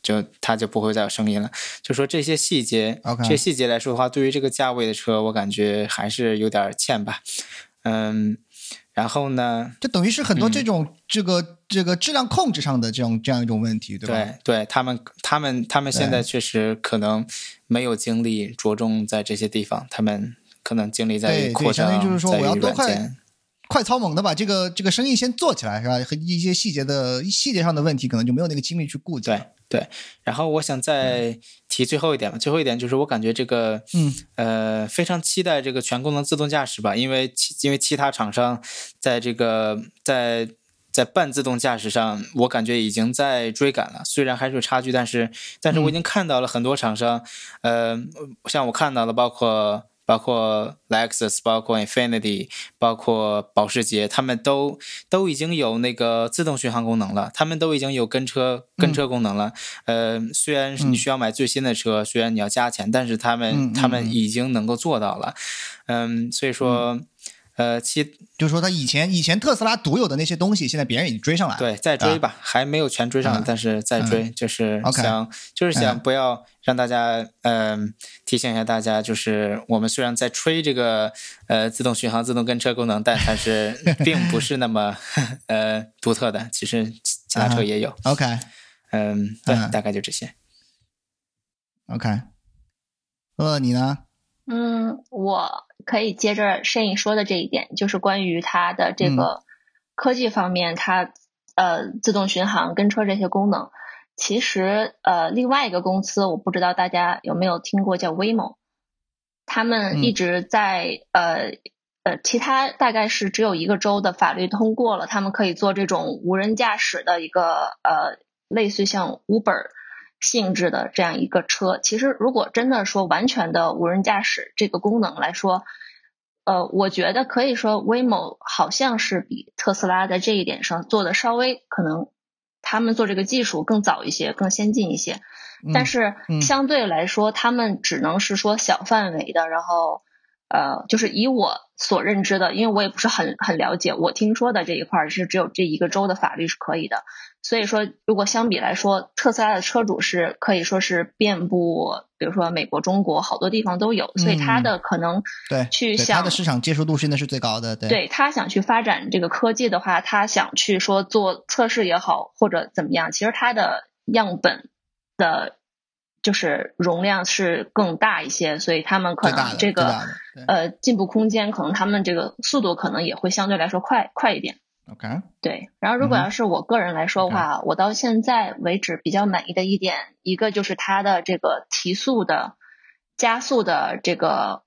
就它就不会再有声音了。就说这些细节，这些细节来说的话，对于这个价位的车，我感觉还是有点欠吧。然后呢，这等于是很多这种这个质量控制上的这样一种问题，对吧？对，他们现在确实可能没有精力着重在这些地方，他们可能精力在于扩张，相当于就是说我要多快操猛的把这个生意先做起来，是吧？和一些细节上的问题，可能就没有那个精力去顾及。对，然后我想再提最后一点吧。最后一点就是，我感觉这个，非常期待这个全功能自动驾驶吧，因为其他厂商在这个在半自动驾驶上，我感觉已经在追赶了。虽然还是有差距，但是我已经看到了很多厂商，像我看到了包括 Lexus， 包括 Infinity， 包括保时捷，他们都已经有那个自动巡航功能了，他们都已经有跟车功能了。虽然你需要买最新的车，虽然你要加钱，但是他们已经能够做到了。所以说就说他以前特斯拉独有的那些东西，现在别人已经追上来了。对，再追吧，还没有全追上，但是再追，就是想，就是想不要让大家，提醒一下大家，就是我们虽然在吹这个自动巡航、自动跟车功能，但它是并不是那么独特的，其实其他车也有。OK， 对，大概就这些。OK， 你呢？我可以接着Shane说的这一点，就是关于它的这个科技方面，它自动巡航跟车这些功能，其实另外一个公司我不知道大家有没有听过叫 Waymo， 他们一直在其他大概是只有一个州的法律通过了，他们可以做这种无人驾驶的一个类似像 Uber性质的这样一个车。其实如果真的说完全的无人驾驶这个功能来说，我觉得可以说 Waymo 好像是比特斯拉在这一点上做的稍微，可能他们做这个技术更早一些，更先进一些，但是相对来说他们只能是说小范围的，然后就是以我所认知的，因为我也不是很了解，我听说的这一块是只有这一个州的法律是可以的，所以说如果相比来说，特斯拉的车主是可以说是遍布，比如说美国、中国好多地方都有，所以他的可能去想，对他的市场接受度现在是最高的，对他想去发展这个科技的话，他想去说做测试也好或者怎么样，其实他的样本的就是容量是更大一些，所以他们可能这个进步空间，可能他们这个速度可能也会相对来说快一点。OK， 对。然后如果要是我个人来说的话，我到现在为止比较满意的一点，一个就是它的这个提速的加速的这个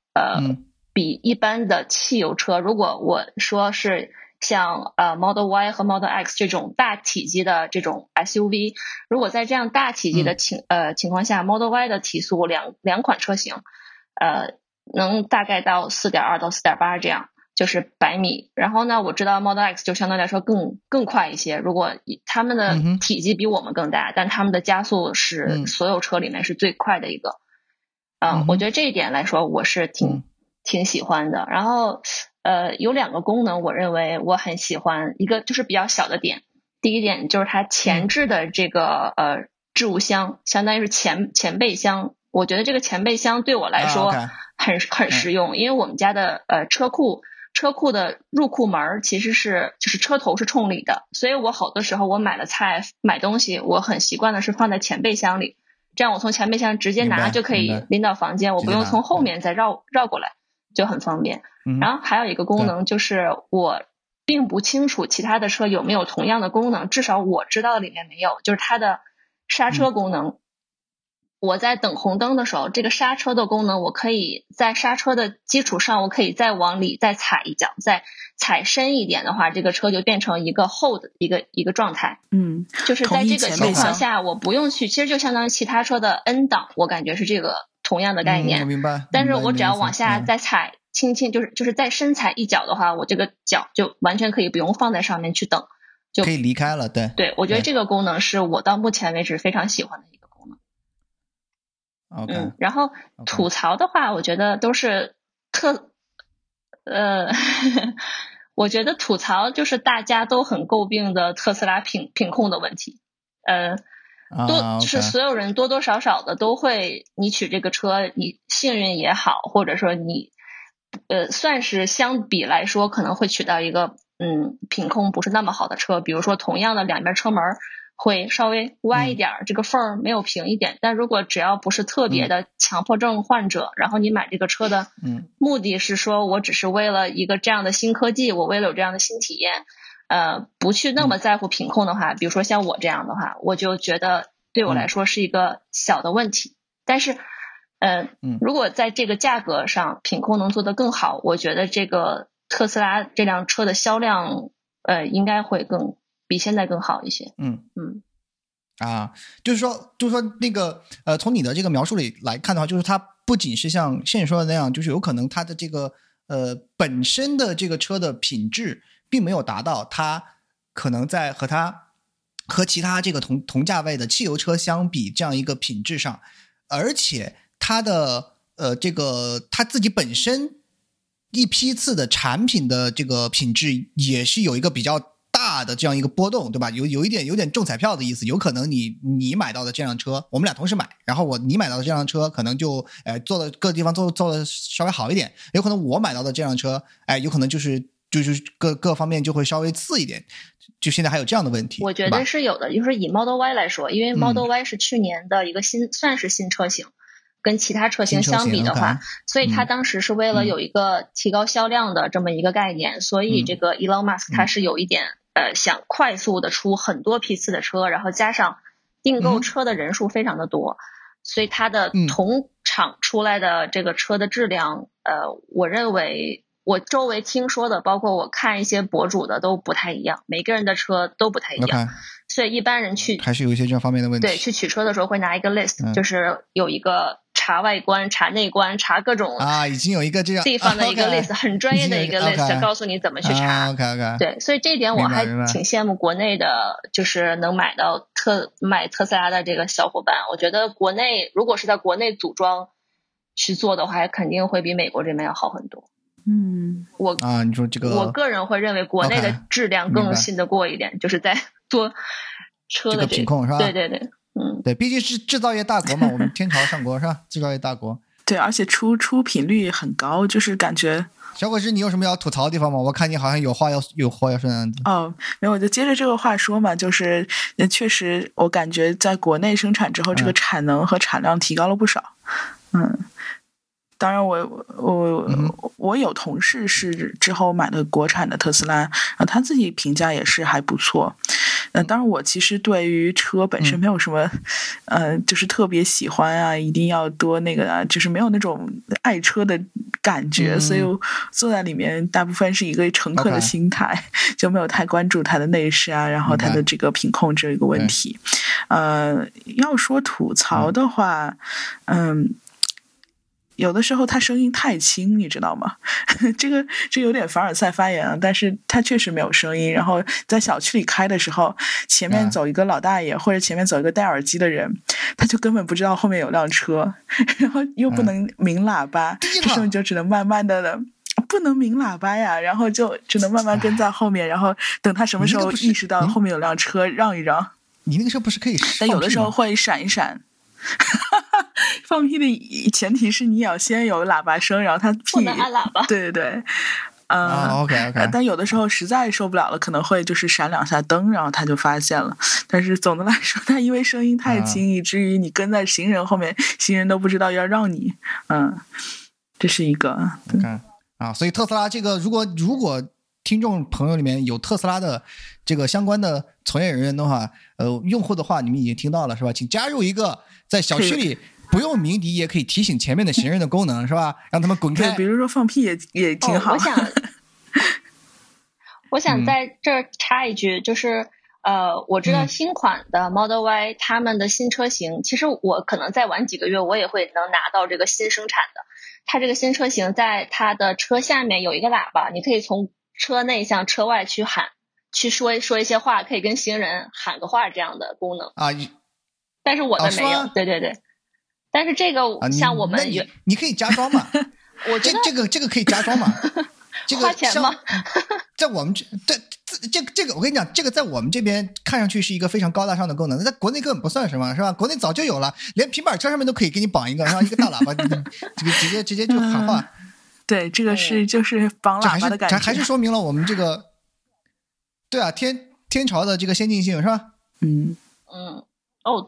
比一般的汽油车，如果我说是像Model Y 和 Model X 这种大体积的这种 SUV， 如果在这样大体积的情况下， Model Y 的提速两款车型能大概到 4.2 到 4.8 这样，就是百米。然后呢，我知道 Model X 就相对来说更快一些，如果他们的体积比我们更大，但他们的加速是所有车里面是最快的一个。我觉得这一点来说我是挺喜欢的。然后有两个功能我认为我很喜欢，一个就是比较小的点，第一点就是它前置的这个置物箱，相当于是前备箱。我觉得这个前备箱对我来说很实用，因为我们家的车库的入库门其实是就是车头是冲里的，所以我好多时候我买了菜买东西，我很习惯的是放在前备箱里，这样我从前备箱直接拿就可以拎到房间，我不用从后面再绕过来，就很方便。然后还有一个功能就是我并不清楚其他的车有没有同样的功能，至少我知道的里面没有，就是它的刹车功能。我在等红灯的时候，这个刹车的功能我可以在刹车的基础上，我可以再往里再踩一脚，再踩深一点的话，这个车就变成一个后的一个状态。就是在这个情况下我不用去，其实就相当于其他车的 N 档，我感觉是这个同样的概念。我明白。但是我只要往下再踩轻就是再深踩一脚的话，我这个脚就完全可以不用放在上面去等，就可以离开了。对，我觉得这个功能是我到目前为止非常喜欢的一个。然后吐槽的话，我觉得都是我觉得吐槽就是大家都很诟病的特斯拉品控的问题。就是所有人多多少少的都会，你取这个车，你幸运也好，或者说你算是相比来说可能会取到一个品控不是那么好的车，比如说同样的两边车门会稍微歪一点，这个缝儿没有平一点，但如果只要不是特别的强迫症患者，然后你买这个车的目的是说我只是为了一个这样的新科技，我为了有这样的新体验，不去那么在乎品控的话，比如说像我这样的话，我就觉得对我来说是一个小的问题。但是如果在这个价格上品控能做得更好，我觉得这个特斯拉这辆车的销量应该会更比现在更好一些。就是说那个从你的这个描述里来看的话，就是它不仅是像现在说的那样，就是有可能它的这个本身的这个车的品质并没有达到它可能在和其他这个同价位的汽油车相比这样一个品质上，而且它的这个它自己本身一批次的产品的这个品质也是有一个比较大的这样一个波动，对吧？有一点中彩票的意思，有可能你买到的这辆车，我们俩同时买，然后你买到的这辆车可能就做的各地方做的稍微好一点，有可能我买到的这辆车有可能就是各方面就会稍微次一点，就现在还有这样的问题。我觉得是有的，就是以 Model Y 来说，因为 Model Y 是去年的一个算是新车型，跟其他车型相比的话，所以它当时是为了有一个提高销量的这么一个概念，所以这个 Elon Musk 他是有一点想快速的出很多批次的车，然后加上订购车的人数非常的多，所以它的同厂出来的这个车的质量，我认为。我周围听说的，包括我看一些博主的都不太一样，每个人的车都不太一样， okay, 所以一般人去还是有一些这方面的问题。对，去取车的时候会拿一个 list，就是有一个查外观、查内观、查各种啊，已经有一个这样地方的一个 list， 很专业的一个 list， 告诉你怎么去查。OK， 对，所以这一点我还挺羡慕国内的，就是能买到特斯拉的这个小伙伴。我觉得国内如果是在国内组装去做的话，肯定会比美国这边要好很多。你说这个，我个人会认为国内的质量更信得过一点，就是在多车的这个品控是吧？对对对，对，毕竟是制造业大国嘛，我们天朝上国是吧？制造业大国，对，而且出品率很高，就是感觉。小鬼师，你有什么要吐槽的地方吗？我看你好像有话要说的样子。哦，没有，我就接着这个话说嘛，就是确实，我感觉在国内生产之后，这个产能和产量提高了不少。当然我有同事是之后买的国产的特斯拉，他自己评价也是还不错。当然我其实对于车本身没有什么，就是特别喜欢啊，一定要多那个啊，就是没有那种爱车的感觉，所以坐在里面大部分是一个乘客的心态，就没有太关注它的内饰啊，然后它的这个品控这个问题。要说吐槽的话，有的时候他声音太轻，你知道吗？这有点凡尔赛发言啊，但是他确实没有声音。然后在小区里开的时候，前面走一个老大爷，或者前面走一个戴耳机的人，他就根本不知道后面有辆车，然后又不能鸣喇叭，这时候你就只能慢慢的，不能鸣喇叭呀，然后就只能慢慢跟在后面，然后等他什么时候意识到后面有辆车，让一让。你那个车不是可以？但有的时候会闪一闪。放屁的前提是你要先有喇叭声，然后他屁，对对对，OK， 但有的时候实在受不了了，可能会就是闪两下灯，然后他就发现了。但是总的来说，他因为声音太轻，以至于你跟在行人后面，行人都不知道要让你，这是一个。Okay. 所以特斯拉这个，如果听众朋友里面有特斯拉的这个相关的从业人员的话，用户的话你们已经听到了是吧？请加入一个在小区里不用鸣笛也可以提醒前面的行人的功能是吧？让他们滚开。比如说放屁也挺好。我想在这儿插一句，就是我知道新款的 Model Y 他们的新车型，其实我可能再晚几个月我也会能拿到这个新生产的。它这个新车型在它的车下面有一个喇叭，你可以从车内向车外去喊，去说一些话，可以跟行人喊个话这样的功能啊。但是我的没有，对对对。但是这个像我们，你可以加装嘛？我觉得这个可以加装嘛？这个花钱吗？在我们这个，我跟你讲，这个在我们这边看上去是一个非常高大上的功能，在国内根本不算什么，是吧？国内早就有了，连平板车上面都可以给你绑一个，然后一个大喇叭，这个直接就喊话。对，这个是就是绑喇叭的感觉，还是说明了我们这个，对啊，天朝的这个先进性是吧？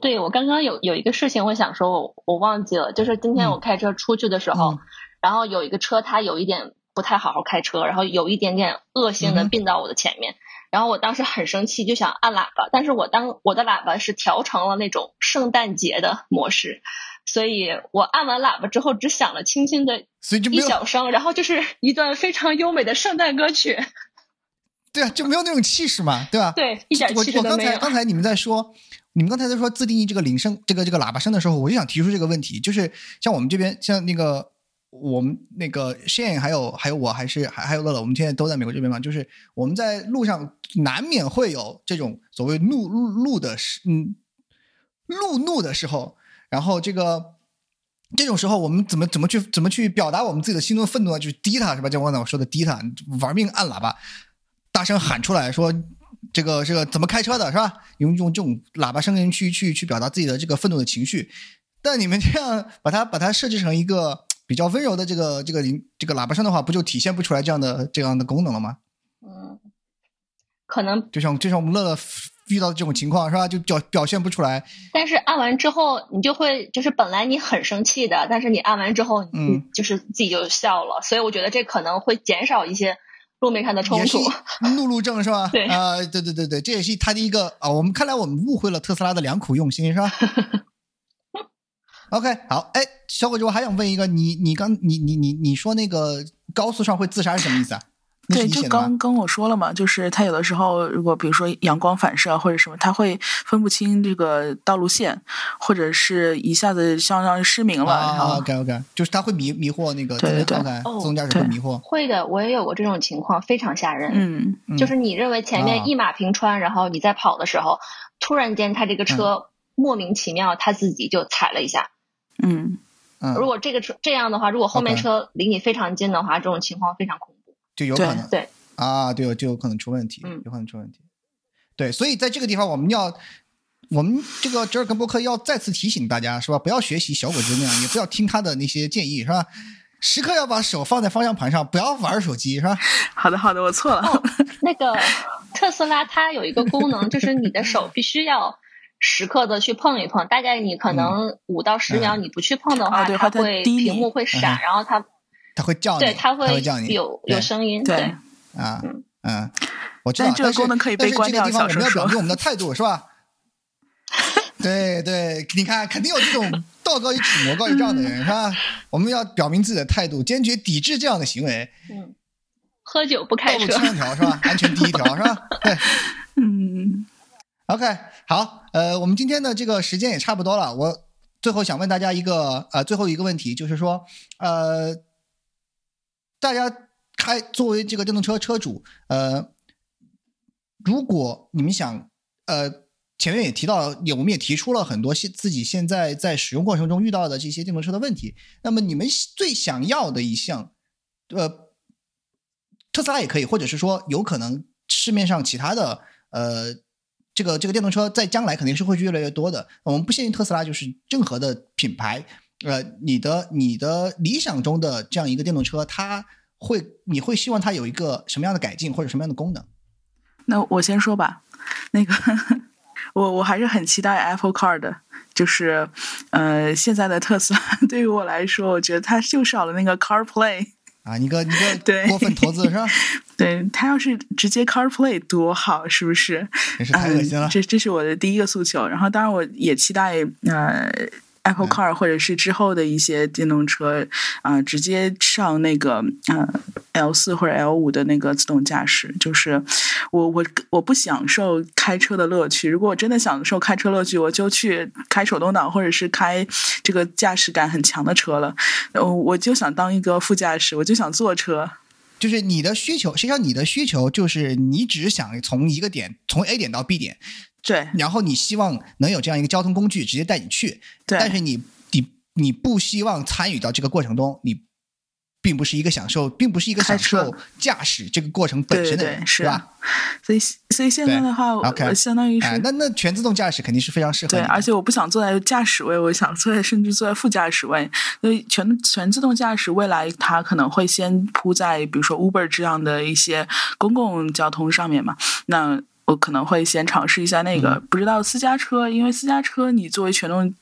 对，我刚刚有一个事情我想说，我忘记了，就是今天我开车出去的时候，然后有一个车它有一点不太好好开车，然后有一点点恶性的并到我的前面，然后我当时很生气，就想按喇叭，但是我的喇叭是调成了那种圣诞节的模式。所以我按完喇叭之后只响了轻轻的一小声，然后就是一段非常优美的圣诞歌曲。对啊，就没有那种气势嘛，对吧？对，一点气势都没有。我刚才你们刚才在说自定义这个铃声这个喇叭声的时候，我就想提出这个问题，就是像我们这边像那个我们那个 Shane 还有我还有乐乐，我们现在都在美国这边嘛，就是我们在路上难免会有这种所谓路怒的时候。然后这个这种时候我们怎么去表达我们自己的心中愤怒啊？就是滴他是吧？就刚才我说的滴他，玩命按喇叭，大声喊出来说这个怎么开车的是吧？用这种喇叭声音去表达自己的这个愤怒的情绪。但你们这样把它设置成一个比较温柔的这个喇叭声的话，不就体现不出来这样的功能了吗？嗯，可能就像我们乐乐遇到的这种情况是吧，就表现不出来。但是按完之后，你就会就是本来你很生气的，但是你按完之后，你就是自己就笑了。所以我觉得这可能会减少一些路面上的冲突。怒路症是吧？对啊、对对对对，这也是他的一个啊。我们看来我们误会了特斯拉的良苦用心是吧？OK， 好，哎，小伙子，我还想问一个，你说那个高速上会自杀是什么意思啊？对，就刚跟我说了嘛，就是它有的时候，如果比如说阳光反射或者什么，它会分不清这个道路线，或者是一下子像失明了。啊 ，OK， 就是它会迷惑那个，对，自动驾驶会迷惑。会的，我也有过这种情况，非常吓人。嗯，就是你认为前面一马平川，然后你在跑的时候，突然间它这个车莫名其妙它自己就踩了一下。嗯，如果这个车这样的话，如果后面车离你非常近的话，这种情况非常恐怖。就有可能对啊，对，就有可能出问题，有可能出问题。对，所以在这个地方，我们这个折耳根播客要再次提醒大家，是吧？不要学习小果子那样，也不要听他的那些建议，是吧？时刻要把手放在方向盘上，不要玩手机，是吧？好的，我错了。那个特斯拉它有一个功能，就是你的手必须要时刻的去碰一碰，大概你可能5到10秒你不去碰的话，它会屏幕会闪，然后它会叫你，对，它会叫你，有声音，对啊，我知道，但这个功能可以被关掉。但是这个地方我们要表明我们的态度，是吧？对，你看，肯定有这种道高一尺，魔高一丈的人，是吧？我们要表明自己的态度，坚决抵制这样的行为。喝酒不开车，道路7万条是吧？安全第一条是吧？对，OK， 好，我们今天的这个时间也差不多了。我最后想问大家最后一个问题，就是说，大家作为这个电动车车主，如果你们想，前面也提到，我们也提出了很多自己现在在使用过程中遇到的这些电动车的问题，那么你们最想要的一项，特斯拉也可以，或者是说有可能市面上其他的，这个电动车在将来肯定是会越来越多的。我们不限于特斯拉，就是任何的品牌。你的理想中的这样一个电动车，你会希望它有一个什么样的改进或者什么样的功能？那我先说吧，那个我还是很期待 Apple Car 的，就是现在的特斯拉对于我来说，我觉得它就少了那个 CarPlay 啊，你个过分投资是吧？对，它要是直接 CarPlay 多好，是不是？真是太恶心了。这是我的第一个诉求，然后当然我也期待Apple Car 或者是之后的一些电动车啊、直接上那个L4 或者 L5 的那个自动驾驶。就是我不享受开车的乐趣，如果我真的享受开车乐趣，我就去开手动挡或者是开这个驾驶感很强的车了。我就想当一个副驾驶，我就想坐车。就是你的需求，实际上你的需求就是你只想从一个点，从 A 点到 B 点。对，然后你希望能有这样一个交通工具直接带你去，对，但是你不希望参与到这个过程中，你并不是一个享受驾驶这个过程本身的人，对对对，是吧？所以现在的话，我相当于是那全自动驾驶肯定是非常适合你的。对，而且我不想坐在驾驶位，我想坐在副驾驶位。所以全自动驾驶未来它可能会先铺在比如说 Uber 这样的一些公共交通上面嘛，那我可能会先尝试一下那个，不知道私家车，因为私家车你作为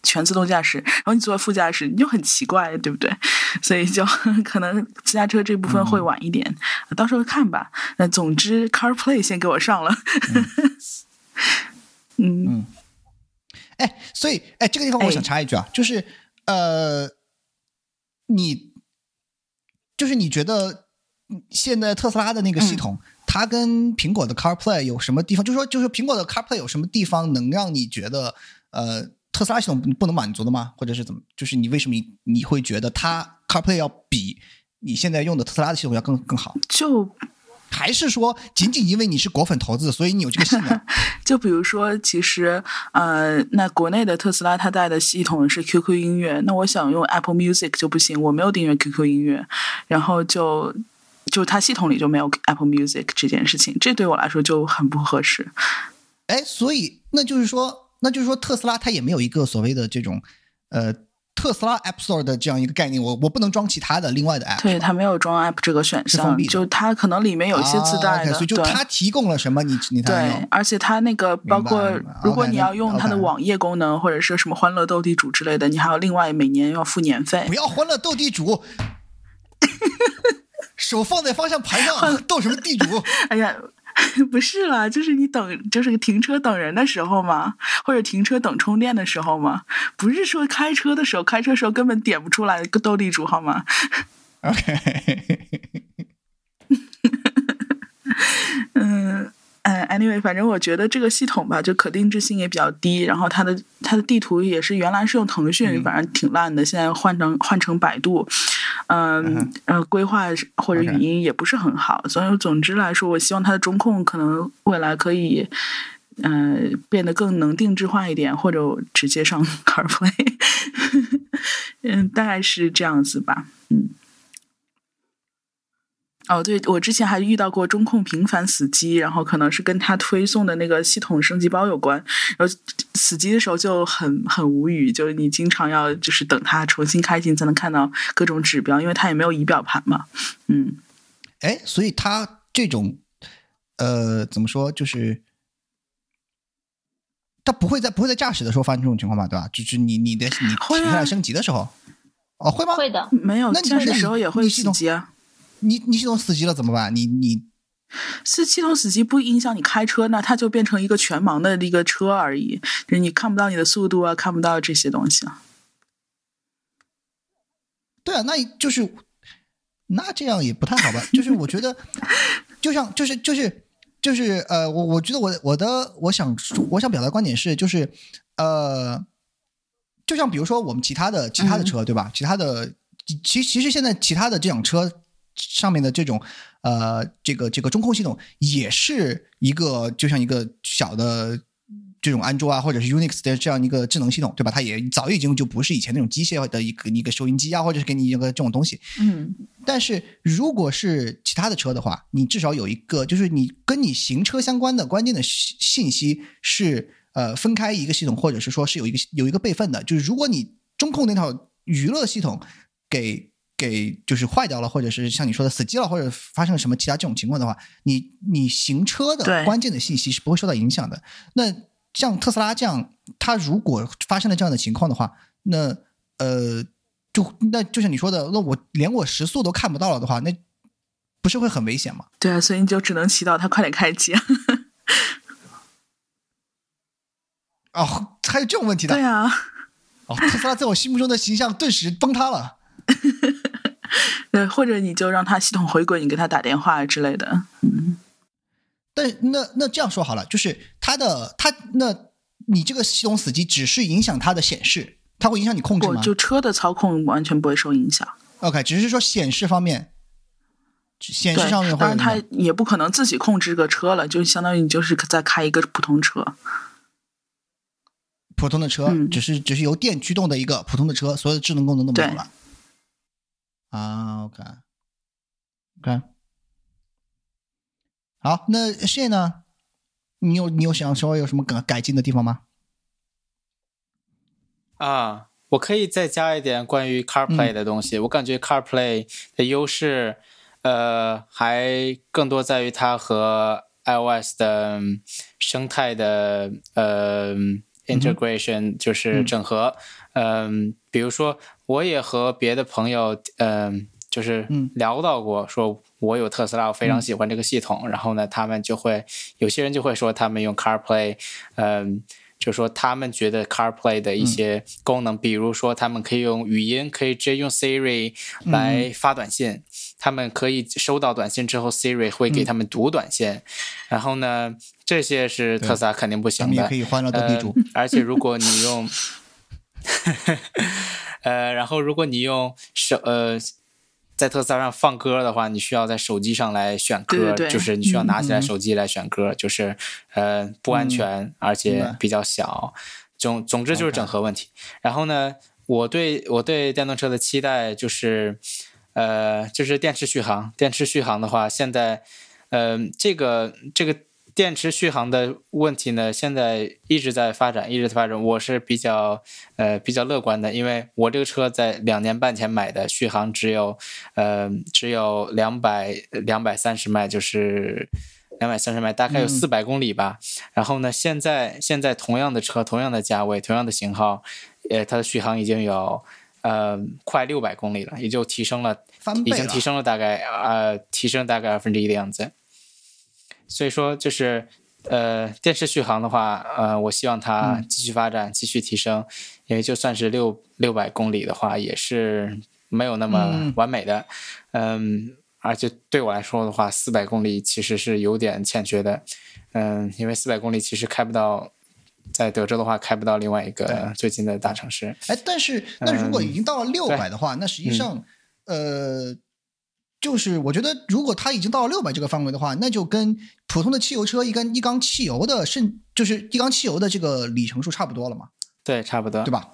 全自动驾驶，然后你作为副驾驶，你就很奇怪，对不对？所以就可能私家车这部分会晚一点，到时候看吧。那总之 ，CarPlay 先给我上了。所以这个地方我想插一句啊，就是你觉得现在特斯拉的那个系统，它跟苹果的 CarPlay 有什么地方？就是苹果的 CarPlay 有什么地方能让你觉得，特斯拉系统不能满足的吗？或者是怎么？就是你为什么你会觉得它 CarPlay 要比你现在用的特斯拉的系统要更好？就还是说仅仅因为你是果粉头子所以你有这个信仰？就比如说其实那国内的特斯拉它带的系统是 QQ 音乐，那我想用 Apple Music 就不行，我没有订阅 QQ 音乐，然后就它系统里就没有 Apple Music 这件事情，这对我来说就很不合适。哎，所以那就是说特斯拉它也没有一个所谓的这种特斯拉 App Store 的这样一个概念，我不能装其他的另外的 App， 对，它没有装 App 这个选项，就它可能里面有一些自带的， okay， 所以就它提供了什么你它对，而且它那个包括如果你要用它的网页功能，或者是什么欢乐斗地主之类的，你还要另外每年要付年费。不要欢乐斗地主，手放在方向盘上斗什么地主？哎呀。不是啦，就是你等，就是停车等人的时候嘛，或者停车等充电的时候嘛，不是说开车的时候根本点不出来个斗地主好吗 ？OK， anyway， 反正我觉得这个系统吧，就可定制性也比较低，然后它的地图也是原来是用腾讯，反正挺烂的，现在换成百度。规划或者语音也不是很好，所以总之来说，我希望它的中控可能未来可以，变得更能定制化一点，或者直接上 CarPlay， 大概是这样子吧，哦，对，我之前还遇到过中控频繁死机，然后可能是跟他推送的那个系统升级包有关，然后死机的时候就很无语，就是你经常要就是等他重新开机才能看到各种指标，因为他也没有仪表盘嘛，所以他这种怎么说，就是他不会在驾驶的时候发生这种情况吧，对吧？就是你停下来升级的时候，哦，会吗？会的，没有，驾驶的时候也会死机啊。你系统死机了怎么办？你是系统死机不影响你开车，那它就变成一个全盲的一个车而已，就是你看不到你的速度啊，看不到这些东西啊。对啊，那就是那这样也不太好吧？就是我觉得，就像就是我觉得我想表达观点是，就是就像比如说我们其他的车，对吧？其他的其实现在其他的这辆车。上面的这种这个中控系统也是一个就像一个小的这种安卓啊，或者是 Unix 的这样一个智能系统，对吧？它也早已经就不是以前那种机械的一个收音机啊，或者是给你一个这种东西。但是如果是其他的车的话，你至少有一个就是你跟你行车相关的关键的信息是分开一个系统，或者是说是有一个备份的。就是如果你中控那套娱乐系统给就是坏掉了，或者是像你说的死机了，或者发生什么其他这种情况的话，你行车的关键的信息是不会受到影响的。那像特斯拉这样，它如果发生了这样的情况的话，那那就像你说的，那我连我时速都看不到了的话，那不是会很危险吗？对啊，所以你就只能祈祷它快点开机。哦，还有这种问题的？对啊。哦，特斯拉在我心目中的形象顿时崩塌了。对，或者你就让他系统回归，你给他打电话之类的。但那这样说好了，就是你这个系统死机只是影响它的显示，它会影响你控制吗？就车的操控完全不会受影响。OK， 只是说显示上面会有影响，当然它也不可能自己控制个车了，就相当于你就是在开一个普通的车，只是由电驱动的一个普通的车，所有的智能功能都没有了。啊 ，OK， 好，那Shane呢？你有想说有什么改进的地方吗？啊，我可以再加一点关于 CarPlay 的东西。我感觉 CarPlay 的优势，还更多在于它和 iOS 的生态的integration， 就是整合。比如说。我也和别的朋友，就是聊到过，说我有特斯拉，我非常喜欢这个系统。然后呢，他们就会有些人就会说，他们用 CarPlay， 就说他们觉得 CarPlay 的一些功能，比如说他们可以用语音，可以直接用 Siri 来发短信，他们可以收到短信之后 ，Siri 会给他们读短信。然后呢，这些是特斯拉肯定不行的。他们也可以欢乐斗地主。而且如果你用然后如果你用在特斯拉上放歌的话，你需要在手机上来选歌，对对对，就是你需要拿起来手机来选歌，就是不安全，而且比较小，总之就是整合问题。然后呢，我对电动车的期待就是就是电池续航。电池续航的话，现在这个电池续航的问题呢，现在一直在发展。我是比较乐观的，因为我这个车在2年半前买的，续航只有230迈，就是230迈，大概有400公里吧。然后呢，现在同样的车，同样的价位，同样的型号，它的续航已经有快600公里了，也就提升了，已经提升了大概1/2的样子。所以说就是电池续航的话，我希望它继续发展，继续提升，因为就算是600公里的话，也是没有那么完美的。而且对我来说的话，400公里其实是有点欠缺的。因为400公里其实开不到，在德州的话开不到另外一个最近的大城市。哎，但是那如果已经到了600的话，那实际上就是我觉得如果它已经到了600这个范围的话，那就跟普通的汽油车一缸汽油的就是一缸汽油的这个里程数差不多了嘛。对，差不多，对吧？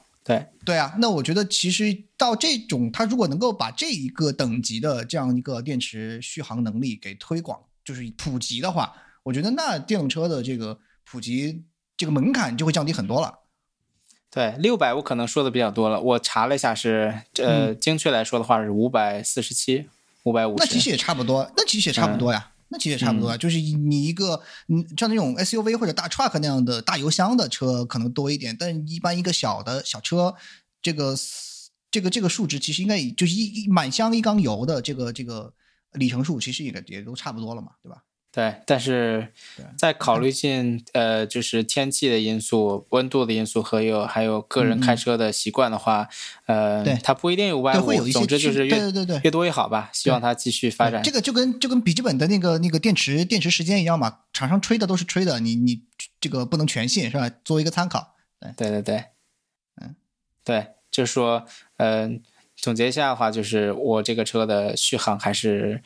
对啊，那我觉得其实到这种，它如果能够把这一个等级的这样一个电池续航能力给推广，就是普及的话，我觉得那电动车的这个普及这个门槛就会降低很多了。对，600我可能说的比较多了，我查了一下是精确来说的话是547。550，那其实也差不多，那其实也差不多呀，就是你一个像那种 SUV 或者大 truck 那样的大油箱的车可能多一点，但一般一个小车，这个数值其实应该就是满箱一缸油的这个里程数，其实也都差不多了嘛，对吧？对，但是在考虑进就是天气的因素、温度的因素和还有个人开车的习惯的话，它不一定有550，总之就是越多越好吧。希望它继续发展。这个就跟笔记本的那个电池时间一样嘛，厂商吹的都是吹的，你这个不能全信，是吧？做一个参考。对，对，就是说总结一下的话，就是我这个车的续航还是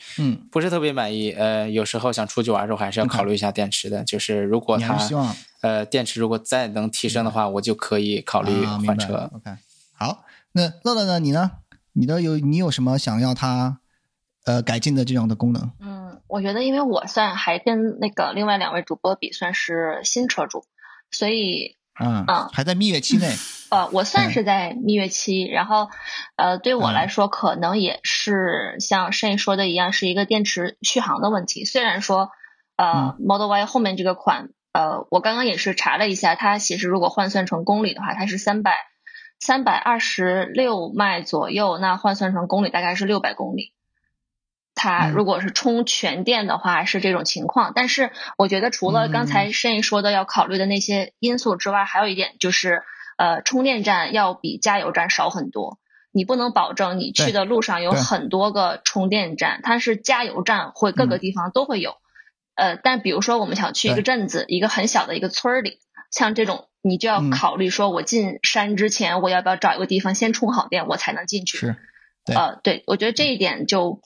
不是特别满意。有时候想出去玩的时候还是要考虑一下电池的，就是如果它电池如果再能提升的话，我就可以考虑换车。OK， 好，那乐乐呢？你呢？你有什么想要它改进的这样的功能？我觉得因为我算还跟那个另外2位主播比算是新车主，所以。还在蜜月期内。我算是在蜜月期，然后对我来说可能也是像Shane说的一样，是一个电池续航的问题。虽然说Model Y 后面这个款我刚刚也是查了一下，它其实如果换算成公里的话，它是326迈左右，那换算成公里大概是600公里。它如果是充全电的话是这种情况，但是我觉得除了刚才Shane说的要考虑的那些因素之外，还有一点就是充电站要比加油站少很多，你不能保证你去的路上有很多个充电站，它是加油站会各个地方都会有，但比如说我们想去一个镇子，一个很小的一个村里，像这种你就要考虑说我进山之前我要不要找一个地方先充好电我才能进去。是，对，我觉得这一点就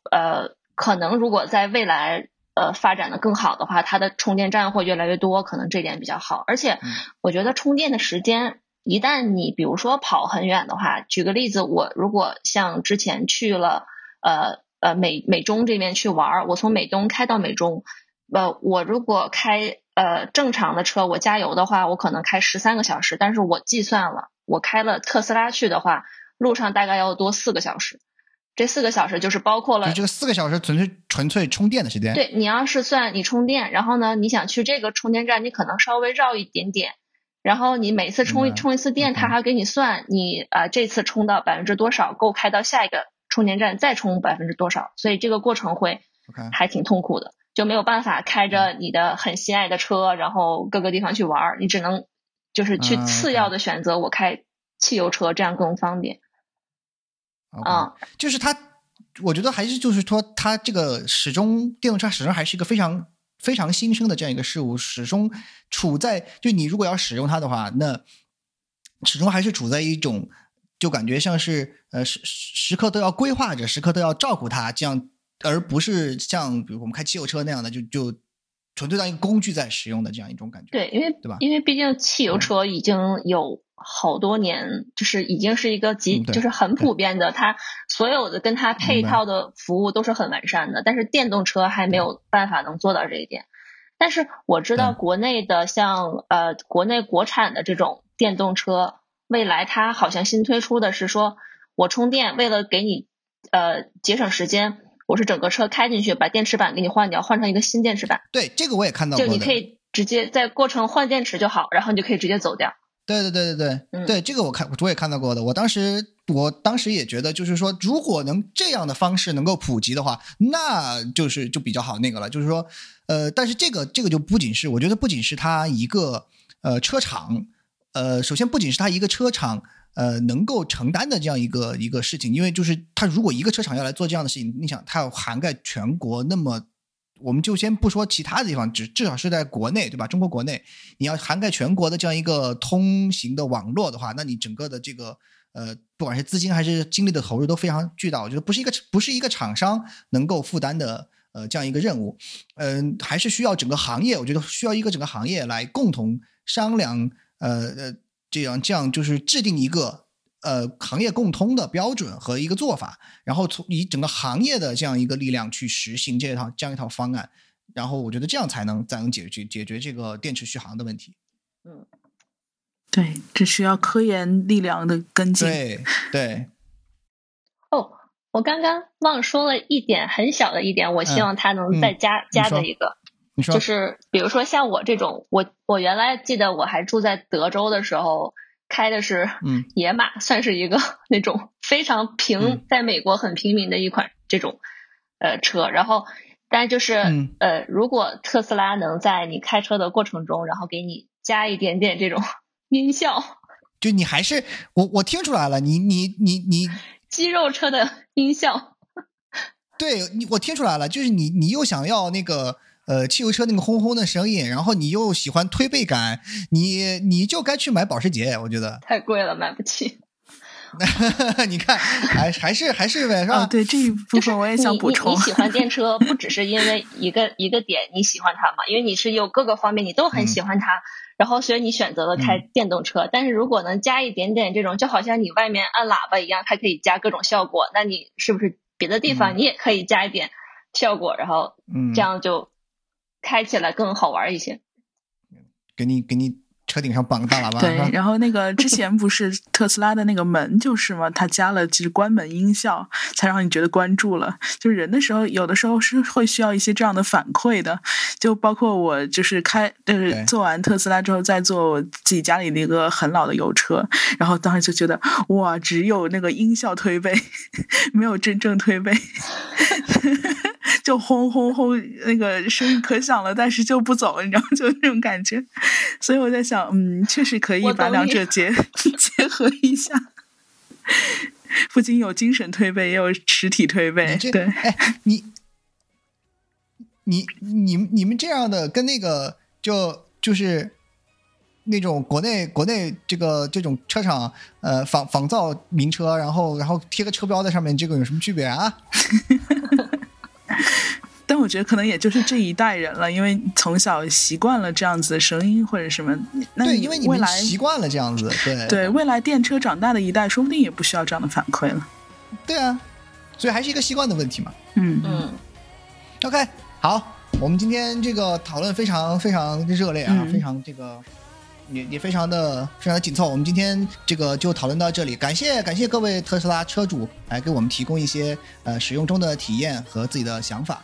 可能如果在未来发展的更好的话，它的充电站会越来越多，可能这点比较好。而且我觉得充电的时间，一旦你比如说跑很远的话，举个例子，我如果像之前去了美中这边去玩，我从美东开到美中，我如果开正常的车，我加油的话，我可能开13个小时，但是我计算了，我开了特斯拉去的话，路上大概要多4个小时。这4个小时就是包括了，就这个4个小时纯粹充电的时间。对，你要是算你充电，然后呢，你想去这个充电站，你可能稍微绕一点点，然后你每次充一次电，它还给你算你这次充到%多少，够开到下一个充电站再充%多少，所以这个过程会还挺痛苦的，就没有办法开着你的很心爱的车，然后各个地方去玩，你只能就是去次要的选择我开汽油车，这样更方便。就是它，我觉得还是就是说，它这个始终电动车始终还是一个非常非常新生的这样一个事物，始终处在就你如果要使用它的话，那始终还是处在一种就感觉像是时刻都要规划着，时刻都要照顾它，这样而不是像比如我们开汽油车那样的就纯粹当一个工具在使用的这样一种感觉。对，因为毕竟汽油车已经有好多年，就是已经是一个就是很普遍的，它所有的跟它配套的服务都是很完善的，但是电动车还没有办法能做到这一点。但是我知道国内的像国内国产的这种电动车，未来它好像新推出的是说，我充电为了给你节省时间，我是整个车开进去把电池板给你换掉，换成一个新电池板。对，这个我也看到过的。就你可以直接在过程换电池就好，然后你就可以直接走掉。对对对对对，嗯，对，这个我也看到过的。我当时也觉得，就是说，如果能这样的方式能够普及的话，那就比较好那个了。就是说，但是这个就不仅是，我觉得不仅是它一个车厂，首先不仅是它一个车厂能够承担的这样一个事情，因为就是它如果一个车厂要来做这样的事情，你想它要涵盖全国，那么我们就先不说其他的地方，至少是在国内，对吧？中国国内你要涵盖全国的这样一个通行的网络的话，那你整个的这个不管是资金还是精力的投入都非常巨大，我觉得不是一个厂商能够负担的这样一个任务。还是需要整个行业，我觉得需要一个整个行业来共同商量，这样就是制定一个行业共通的标准和一个做法，然后以整个行业的这样一个力量去实行这样一套方案，然后我觉得这样才能解决这个电池续航的问题。嗯，对，这需要科研力量的跟进。对对。哦，我刚刚忘说了一点，很小的一点，我希望它能再加的一个。你说，就是比如说像我这种，我原来记得我还住在德州的时候。开的是野马，算是一个那种非常在美国很平民的一款这种车。然后，但是就是如果特斯拉能在你开车的过程中，然后给你加一点点这种音效，就你还是我听出来了，你肌肉车的音效，对，我听出来了，就是你又想要那个。汽油车那个轰轰的声音，然后你又喜欢推背感，你就该去买保时捷，我觉得太贵了，买不起。你看，还是呗，是吧？哦，对，这一部分我也想补充。就是你喜欢电车，不只是因为一个点你喜欢它嘛，因为你是有各个方面你都很喜欢它，然后所以你选择了开电动车。但是如果能加一点点这种，就好像你外面按喇叭一样，它可以加各种效果，那你是不是别的地方你也可以加一点效果，然后这样就。开起来更好玩一些，给你车顶上绑个大喇叭。对，然后那个之前不是特斯拉的那个门就是嘛，它加了就是关门音效，才让你觉得关注了。就是人的时候，有的时候是会需要一些这样的反馈的。就包括我就是做完特斯拉之后，再做我自己家里的一个很老的油车，然后当时就觉得哇，只有那个音效推背，没有真正推背。就轰轰轰，那个声音可响了，但是就不走，你知道，就这种感觉。所以我在想，确实可以把两者结合一下，不仅有精神推背，也有实体推背。对，哎，你们这样的跟那个就是那种国内这种车厂仿造名车，然后贴个车标在上面，这个有什么区别啊？但我觉得可能也就是这一代人了，因为从小习惯了这样子的声音或者什么。那对，因为你们习惯了这样子。对对，未来电车长大的一代说不定也不需要这样的反馈了。对啊，所以还是一个习惯的问题嘛。嗯嗯。OK， 好，我们今天这个讨论非常非常热烈啊，非常这个也非常的非常的紧凑。我们今天这个就讨论到这里，感谢各位特斯拉车主来给我们提供一些使用中的体验和自己的想法。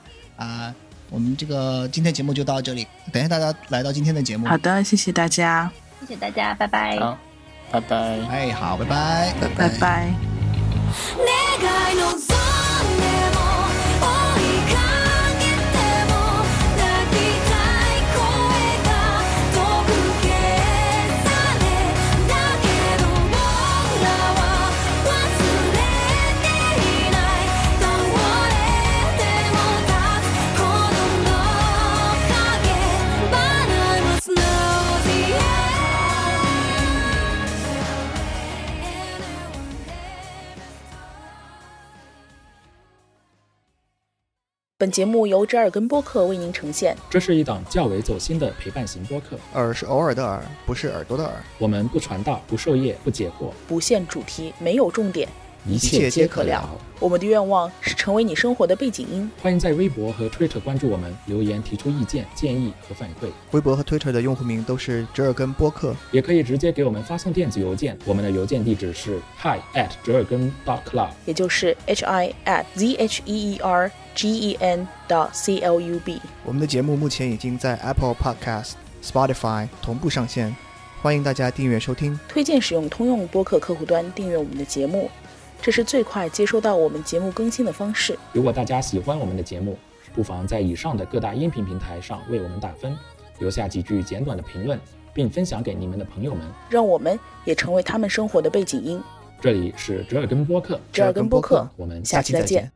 我们这个今天节目就到这里，感谢大家来到今天的节目。好的，谢谢大家，谢谢大家，拜拜。好，拜拜。哎，好，拜拜，拜拜。本节目由折耳根播客为您呈现，这是一档较为走心的陪伴型播客。耳是偶尔的耳，不是耳朵的耳。我们不传道，不授业，不解惑，不限主题，没有重点，一切皆可聊。我们的愿望是成为你生活的背景音。欢迎在微博和 Twitter 关注我们，留言提出意见、建议和反馈。微博和 Twitter 的用户名都是折耳根播客，也可以直接给我们发送电子邮件。我们的邮件地址是 hi@折耳根.club， 也就是 hi@zheergen.club。我们的节目目前已经在 Apple Podcast、Spotify 同步上线，欢迎大家订阅收听。推荐使用通用播客客户端订阅我们的节目。这是最快接收到我们节目更新的方式。如果大家喜欢我们的节目，不妨在以上的各大音频平台上为我们打分，留下几句简短的评论，并分享给你们的朋友们，让我们也成为他们生活的背景音。这里是折耳根播客，我们下期再见。